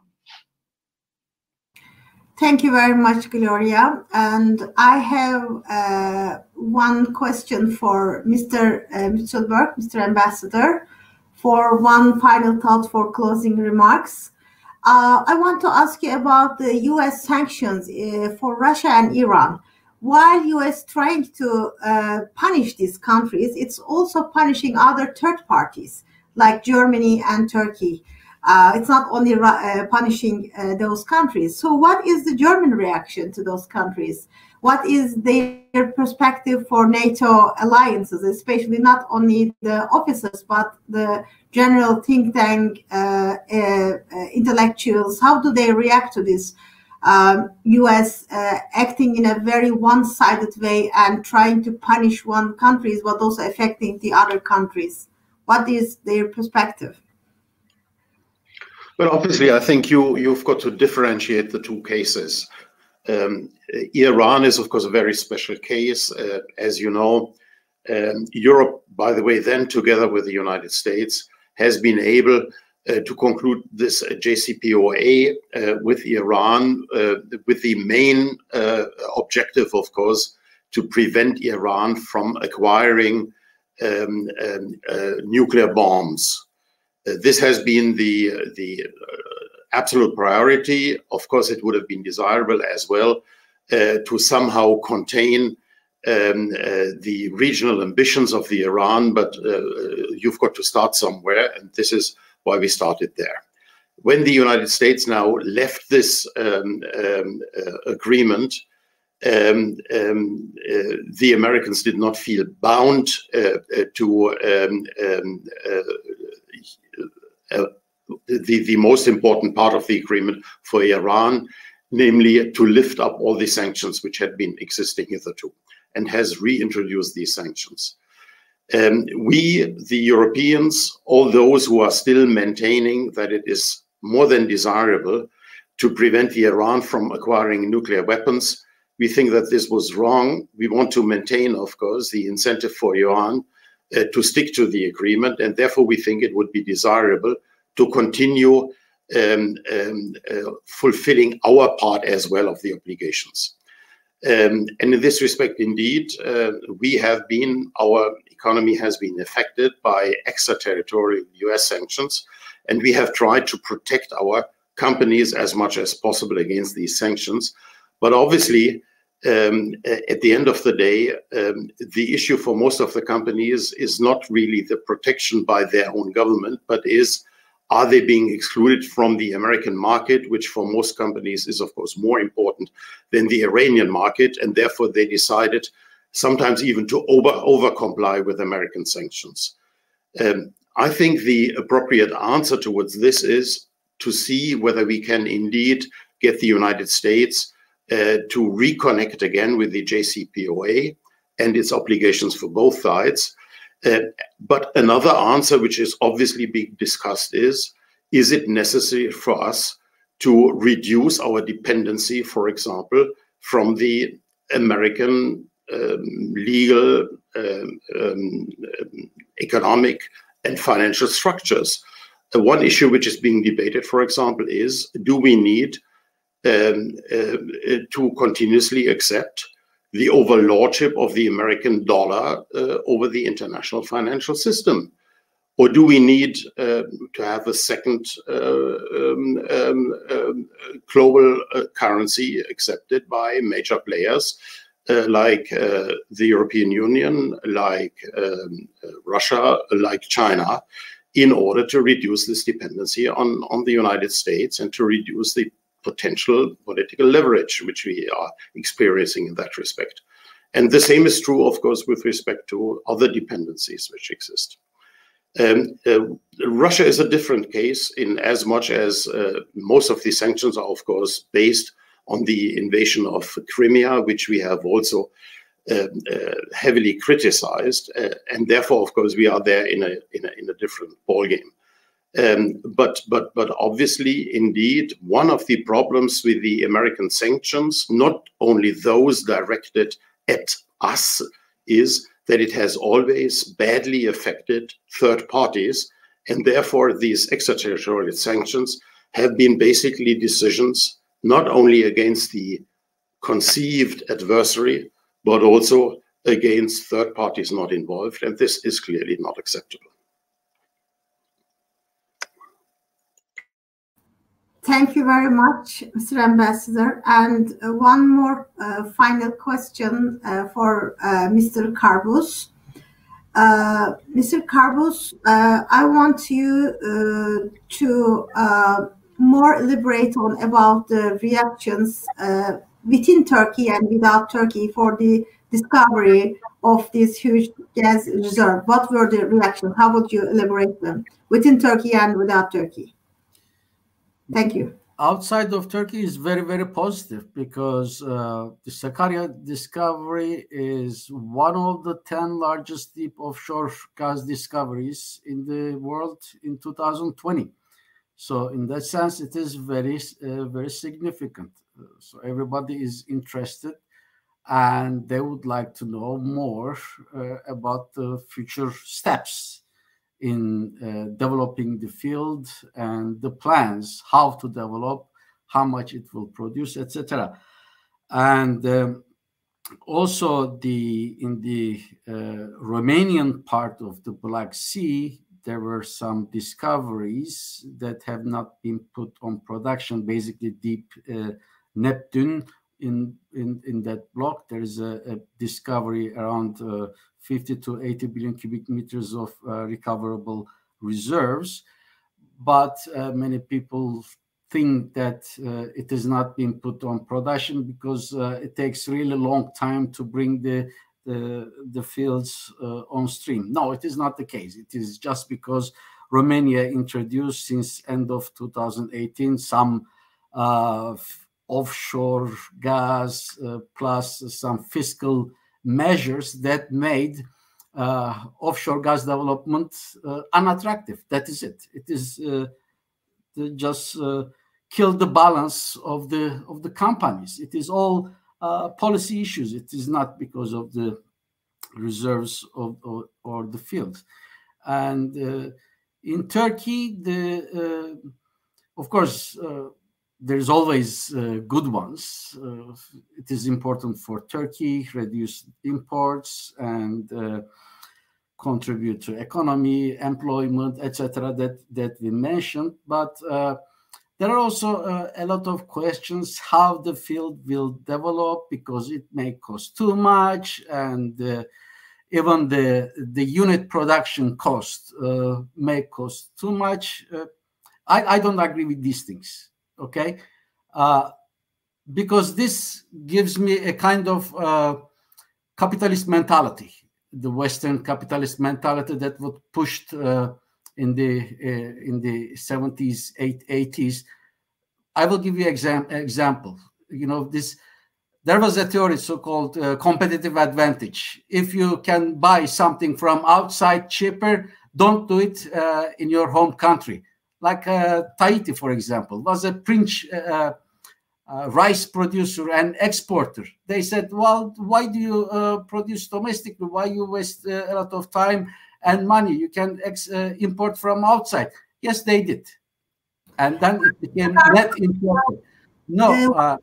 Thank you very much, Gloria. And I have uh, one question for Mister Uh, Mützelburg, Mister Ambassador, for one final thought for closing remarks. Uh, I want to ask you about the U S sanctions uh, for Russia and Iran. While U S trying to uh, punish these countries, it's also punishing other third parties like Germany and Turkey. Uh, it's not only uh, punishing uh, those countries. So what is the German reaction to those countries? What is their perspective for NATO alliances, especially not only the officers, but the general think tank uh, uh, intellectuals? How do they react to this um, U S uh, acting in a very one-sided way and trying to punish one countries, but also affecting the other countries? What is their perspective? Well, obviously, I think you, you've got to differentiate the two cases. Um, Iran is, of course, a very special case, uh, as you know. Um, Europe, by the way, then together with the United States, has been able uh, to conclude this uh, J C P O A uh, with Iran, uh, with the main uh, objective, of course, to prevent Iran from acquiring um, um, uh, nuclear bombs. Uh, this has been the, the uh, absolute priority. Of course, it would have been desirable as well uh, to somehow contain Um, uh, the regional ambitions of the Iran, but uh, you've got to start somewhere, and this is why we started there. When the United States now left this um, um, uh, agreement, um, um, uh, the Americans did not feel bound uh, uh, to um, um, uh, uh, the, the most important part of the agreement for Iran, namely to lift up all the sanctions which had been existing hitherto, and has reintroduced these sanctions. Um, we, the Europeans, all those who are still maintaining that it is more than desirable to prevent the Iran from acquiring nuclear weapons, we think that this was wrong. We want to maintain, of course, the incentive for Iran uh, to stick to the agreement, and therefore we think it would be desirable to continue um, um, uh, fulfilling our part as well of the obligations. Um, and in this respect, indeed, uh, we have been, our economy has been affected by extraterritorial U S sanctions, and we have tried to protect our companies as much as possible against these sanctions. But obviously, um, at the end of the day, um, the issue for most of the companies is not really the protection by their own government, but is, are they being excluded from the American market, which for most companies is, of course, more important than the Iranian market, and therefore they decided sometimes even to over, over comply with American sanctions. Um, I think the appropriate answer towards this is to see whether we can indeed get the United States uh, to reconnect again with the J C P O A and its obligations for both sides. Uh, but another answer, which is obviously being discussed, is, is it necessary for us to reduce our dependency, for example, from the American um, legal, um, um, economic, and financial structures? Uh, one issue which is being debated, for example, is, do we need um, uh, to continuously accept the overlordship of the American dollar uh, over the international financial system? Or do we need uh, to have a second uh, um, um, global uh, currency accepted by major players uh, like uh, the European Union, like um, Russia, like China, in order to reduce this dependency on, on the United States and to reduce the potential political leverage which we are experiencing in that respect? And the same is true, of course, with respect to other dependencies which exist. Um, uh, Russia is a different case, in as much as uh, most of the sanctions are, of course, based on the invasion of Crimea, which we have also uh, uh, heavily criticized, uh, and therefore, of course, we are there in a in a, in a different ballgame. Um, but but but obviously, indeed, one of the problems with the American sanctions, not only those directed at us, is that it has always badly affected third parties, and therefore these extraterritorial sanctions have been basically decisions not only against the conceived adversary, but also against third parties not involved, and this is clearly not acceptable. Thank you very much, Mister Ambassador. And uh, one more uh, final question uh, for uh, Mister Karbuz. Uh, Mister Karbuz, uh, I want you uh, to uh, more elaborate on about the reactions uh, within Turkey and without Turkey for the discovery of this huge gas reserve. What were the reactions? How would you elaborate them within Turkey and without Turkey? Thank you. Outside of Turkey is very, very positive, because uh, the Sakarya discovery is one of the ten largest deep offshore gas discoveries in the world in two thousand twenty. So in that sense, it is very, uh, very significant. Uh, so everybody is interested and they would like to know more uh, about the future steps in uh, developing the field and the plans, how to develop, how much it will produce, et cetera. And um, also the in the uh, Romanian part of the Black Sea, there were some discoveries that have not been put on production, basically deep uh, Neptune. In, in, in that block, there is a, a discovery around uh, fifty to eighty billion cubic meters of uh, recoverable reserves. But uh, many people think that uh, it is not being put on production because uh, it takes really long time to bring the, the, the fields uh, on stream. No, it is not the case. It is just because Romania introduced since end of two thousand eighteen some uh, offshore gas uh, plus some fiscal measures that made uh, offshore gas development uh, unattractive. That is it. It is uh, just uh, killed the balance of the of the companies. It is all uh, policy issues. It is not because of the reserves of, or, or the field. And uh, in Turkey, the uh, of course. Uh, There's always uh, good ones. Uh, it is important for Turkey, reduce imports and uh, contribute to economy, employment, et cetera. That that we mentioned, but uh, there are also uh, a lot of questions how the field will develop because it may cost too much, and uh, even the the unit production cost uh, may cost too much. Uh, I I don't agree with these things. Okay, uh, because this gives me a kind of uh, capitalist mentality, the Western capitalist mentality that was pushed uh, in the uh, in the seventies, eighties. I will give you an exam example. You know, this there was a theory so-called uh, competitive advantage. If you can buy something from outside cheaper, don't do it uh, in your home country. Like uh, Tahiti, for example, was a French uh, uh, rice producer and exporter. They said, well, why do you uh, produce domestically? Why you waste uh, a lot of time and money? You can ex uh, import from outside. Yes, they did. And then it became net imported. No. Uh,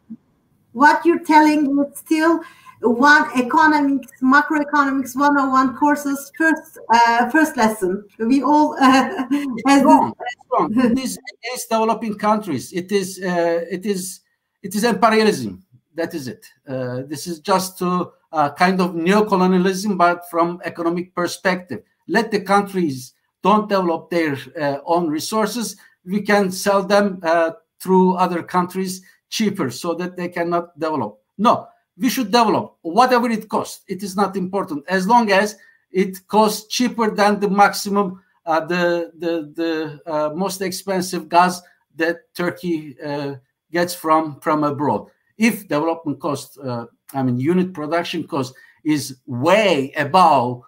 what you're telling is still one economics, macroeconomics one oh one courses first uh, first lesson. We all uh, it's wrong. It's wrong. It is against developing countries. It is uh, it is it is imperialism. That is it. Uh, this is just to uh, kind of neocolonialism, but from economic perspective. Let the countries don't develop their uh, own resources. We can sell them uh, through other countries cheaper, so that they cannot develop. No. We should develop whatever it costs. It is not important as long as it costs cheaper than the maximum, uh, the the the uh, most expensive gas that Turkey uh, gets from from abroad. If development cost, uh, I mean unit production cost, is way above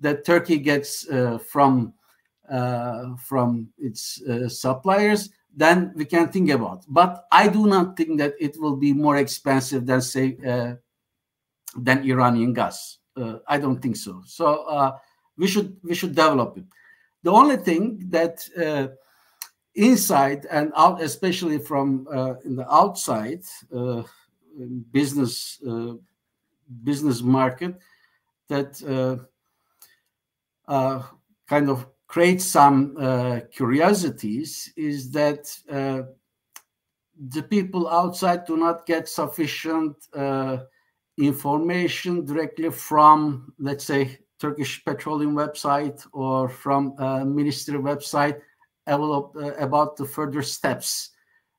that Turkey gets uh, from uh, from its uh, suppliers, then we can think about. But I do not think that it will be more expensive than, say, uh, than Iranian gas. Uh, I don't think so. So uh, we should we should develop it. The only thing that uh, inside and out, especially from uh, in the outside uh, business uh, business market, that uh, uh, kind of create some uh, curiosities is that uh, the people outside do not get sufficient uh, information directly from, let's say, Turkish Petroleum website or from uh, ministry website about, uh, about the further steps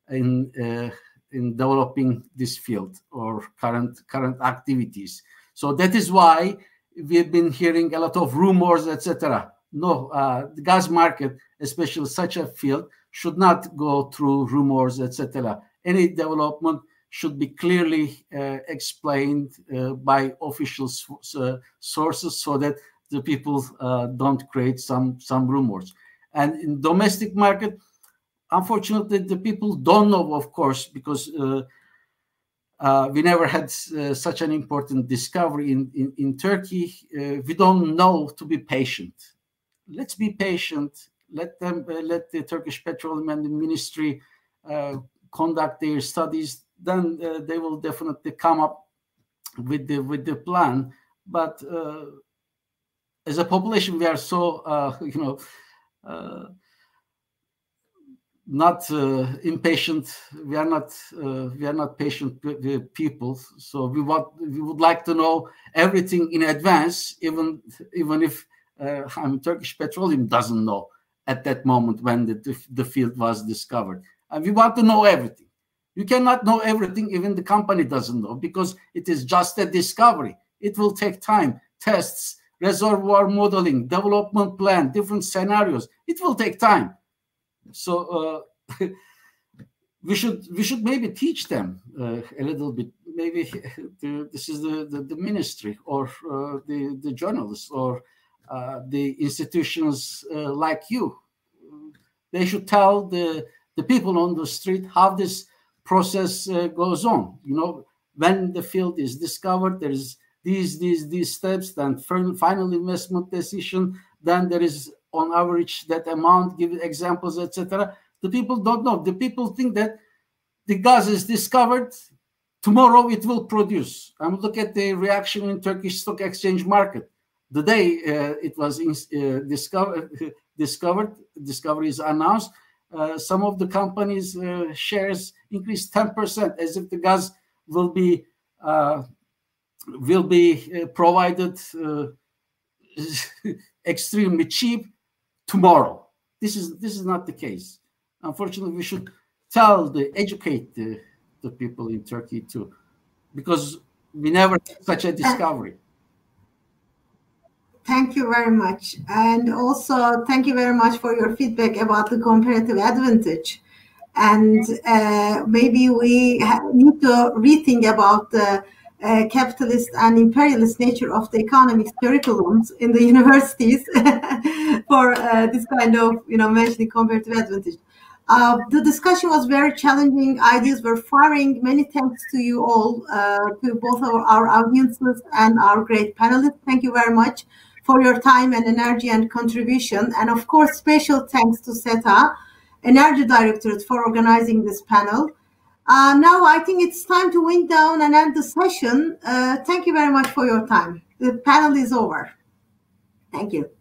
in uh, in developing this field or current current activities. So that is why we've been hearing a lot of rumors, et cetera. No, uh, the gas market, especially such a field, should not go through rumors, et cetera. Any development should be clearly uh, explained uh, by official so uh, sources so that the people uh, don't create some, some rumors. And in domestic market, unfortunately, the people don't know, of course, because uh, uh, we never had uh, such an important discovery in, in, in Turkey. Uh, we don't know to be patient. Let's be patient. Let them, uh, let the Turkish Petroleum and the Ministry uh, conduct their studies. Then uh, they will definitely come up with the with the plan. But uh, as a population, we are so uh, you know uh, not uh, impatient. We are not uh, we are not patient people. So we want we would like to know everything in advance, even even if uh, I mean, Turkish Petroleum doesn't know at that moment when the the field was discovered, and we want to know everything. You cannot know everything, even the company doesn't know, because it is just a discovery. It will take time, tests, reservoir modeling, development plan, different scenarios. It will take time. So uh, we should we should maybe teach them uh, a little bit. Maybe the, this is the, the, the ministry or uh, the, the journalists or uh, the institutions uh, like you. They should tell the, the people on the street how this process uh, goes on. You know, when the field is discovered, there is these these these steps, then final investment decision, then there is on average that amount, give examples, et cetera. The people don't know. The people think that the gas is discovered, tomorrow it will produce. And look at the reaction in Turkish stock exchange market. The day uh, it was in, uh, discovered, discovered, discovery is announced, Uh, some of the companies' uh, shares increased ten percent, as if the gas will be uh, will be uh, provided uh, extremely cheap tomorrow. This is this is not the case. Unfortunately, we should tell the educate the, the people in Turkey too, because we never had such a discovery. Thank you very much. And also, thank you very much for your feedback about the comparative advantage. And uh, maybe we ha- need to rethink about the uh, capitalist and imperialist nature of the economics curriculums in the universities for uh, this kind of, you know, mentioning comparative advantage. Uh, the discussion was very challenging. Ideas were firing. Many thanks to you all, uh, to both our, our audiences and our great panelists. Thank you very much for your time and energy and contribution. And of course, special thanks to SETA, Energy Directorate, for organizing this panel. Uh, now I think it's time to wind down and end the session. Uh, thank you very much for your time. The panel is over. Thank you.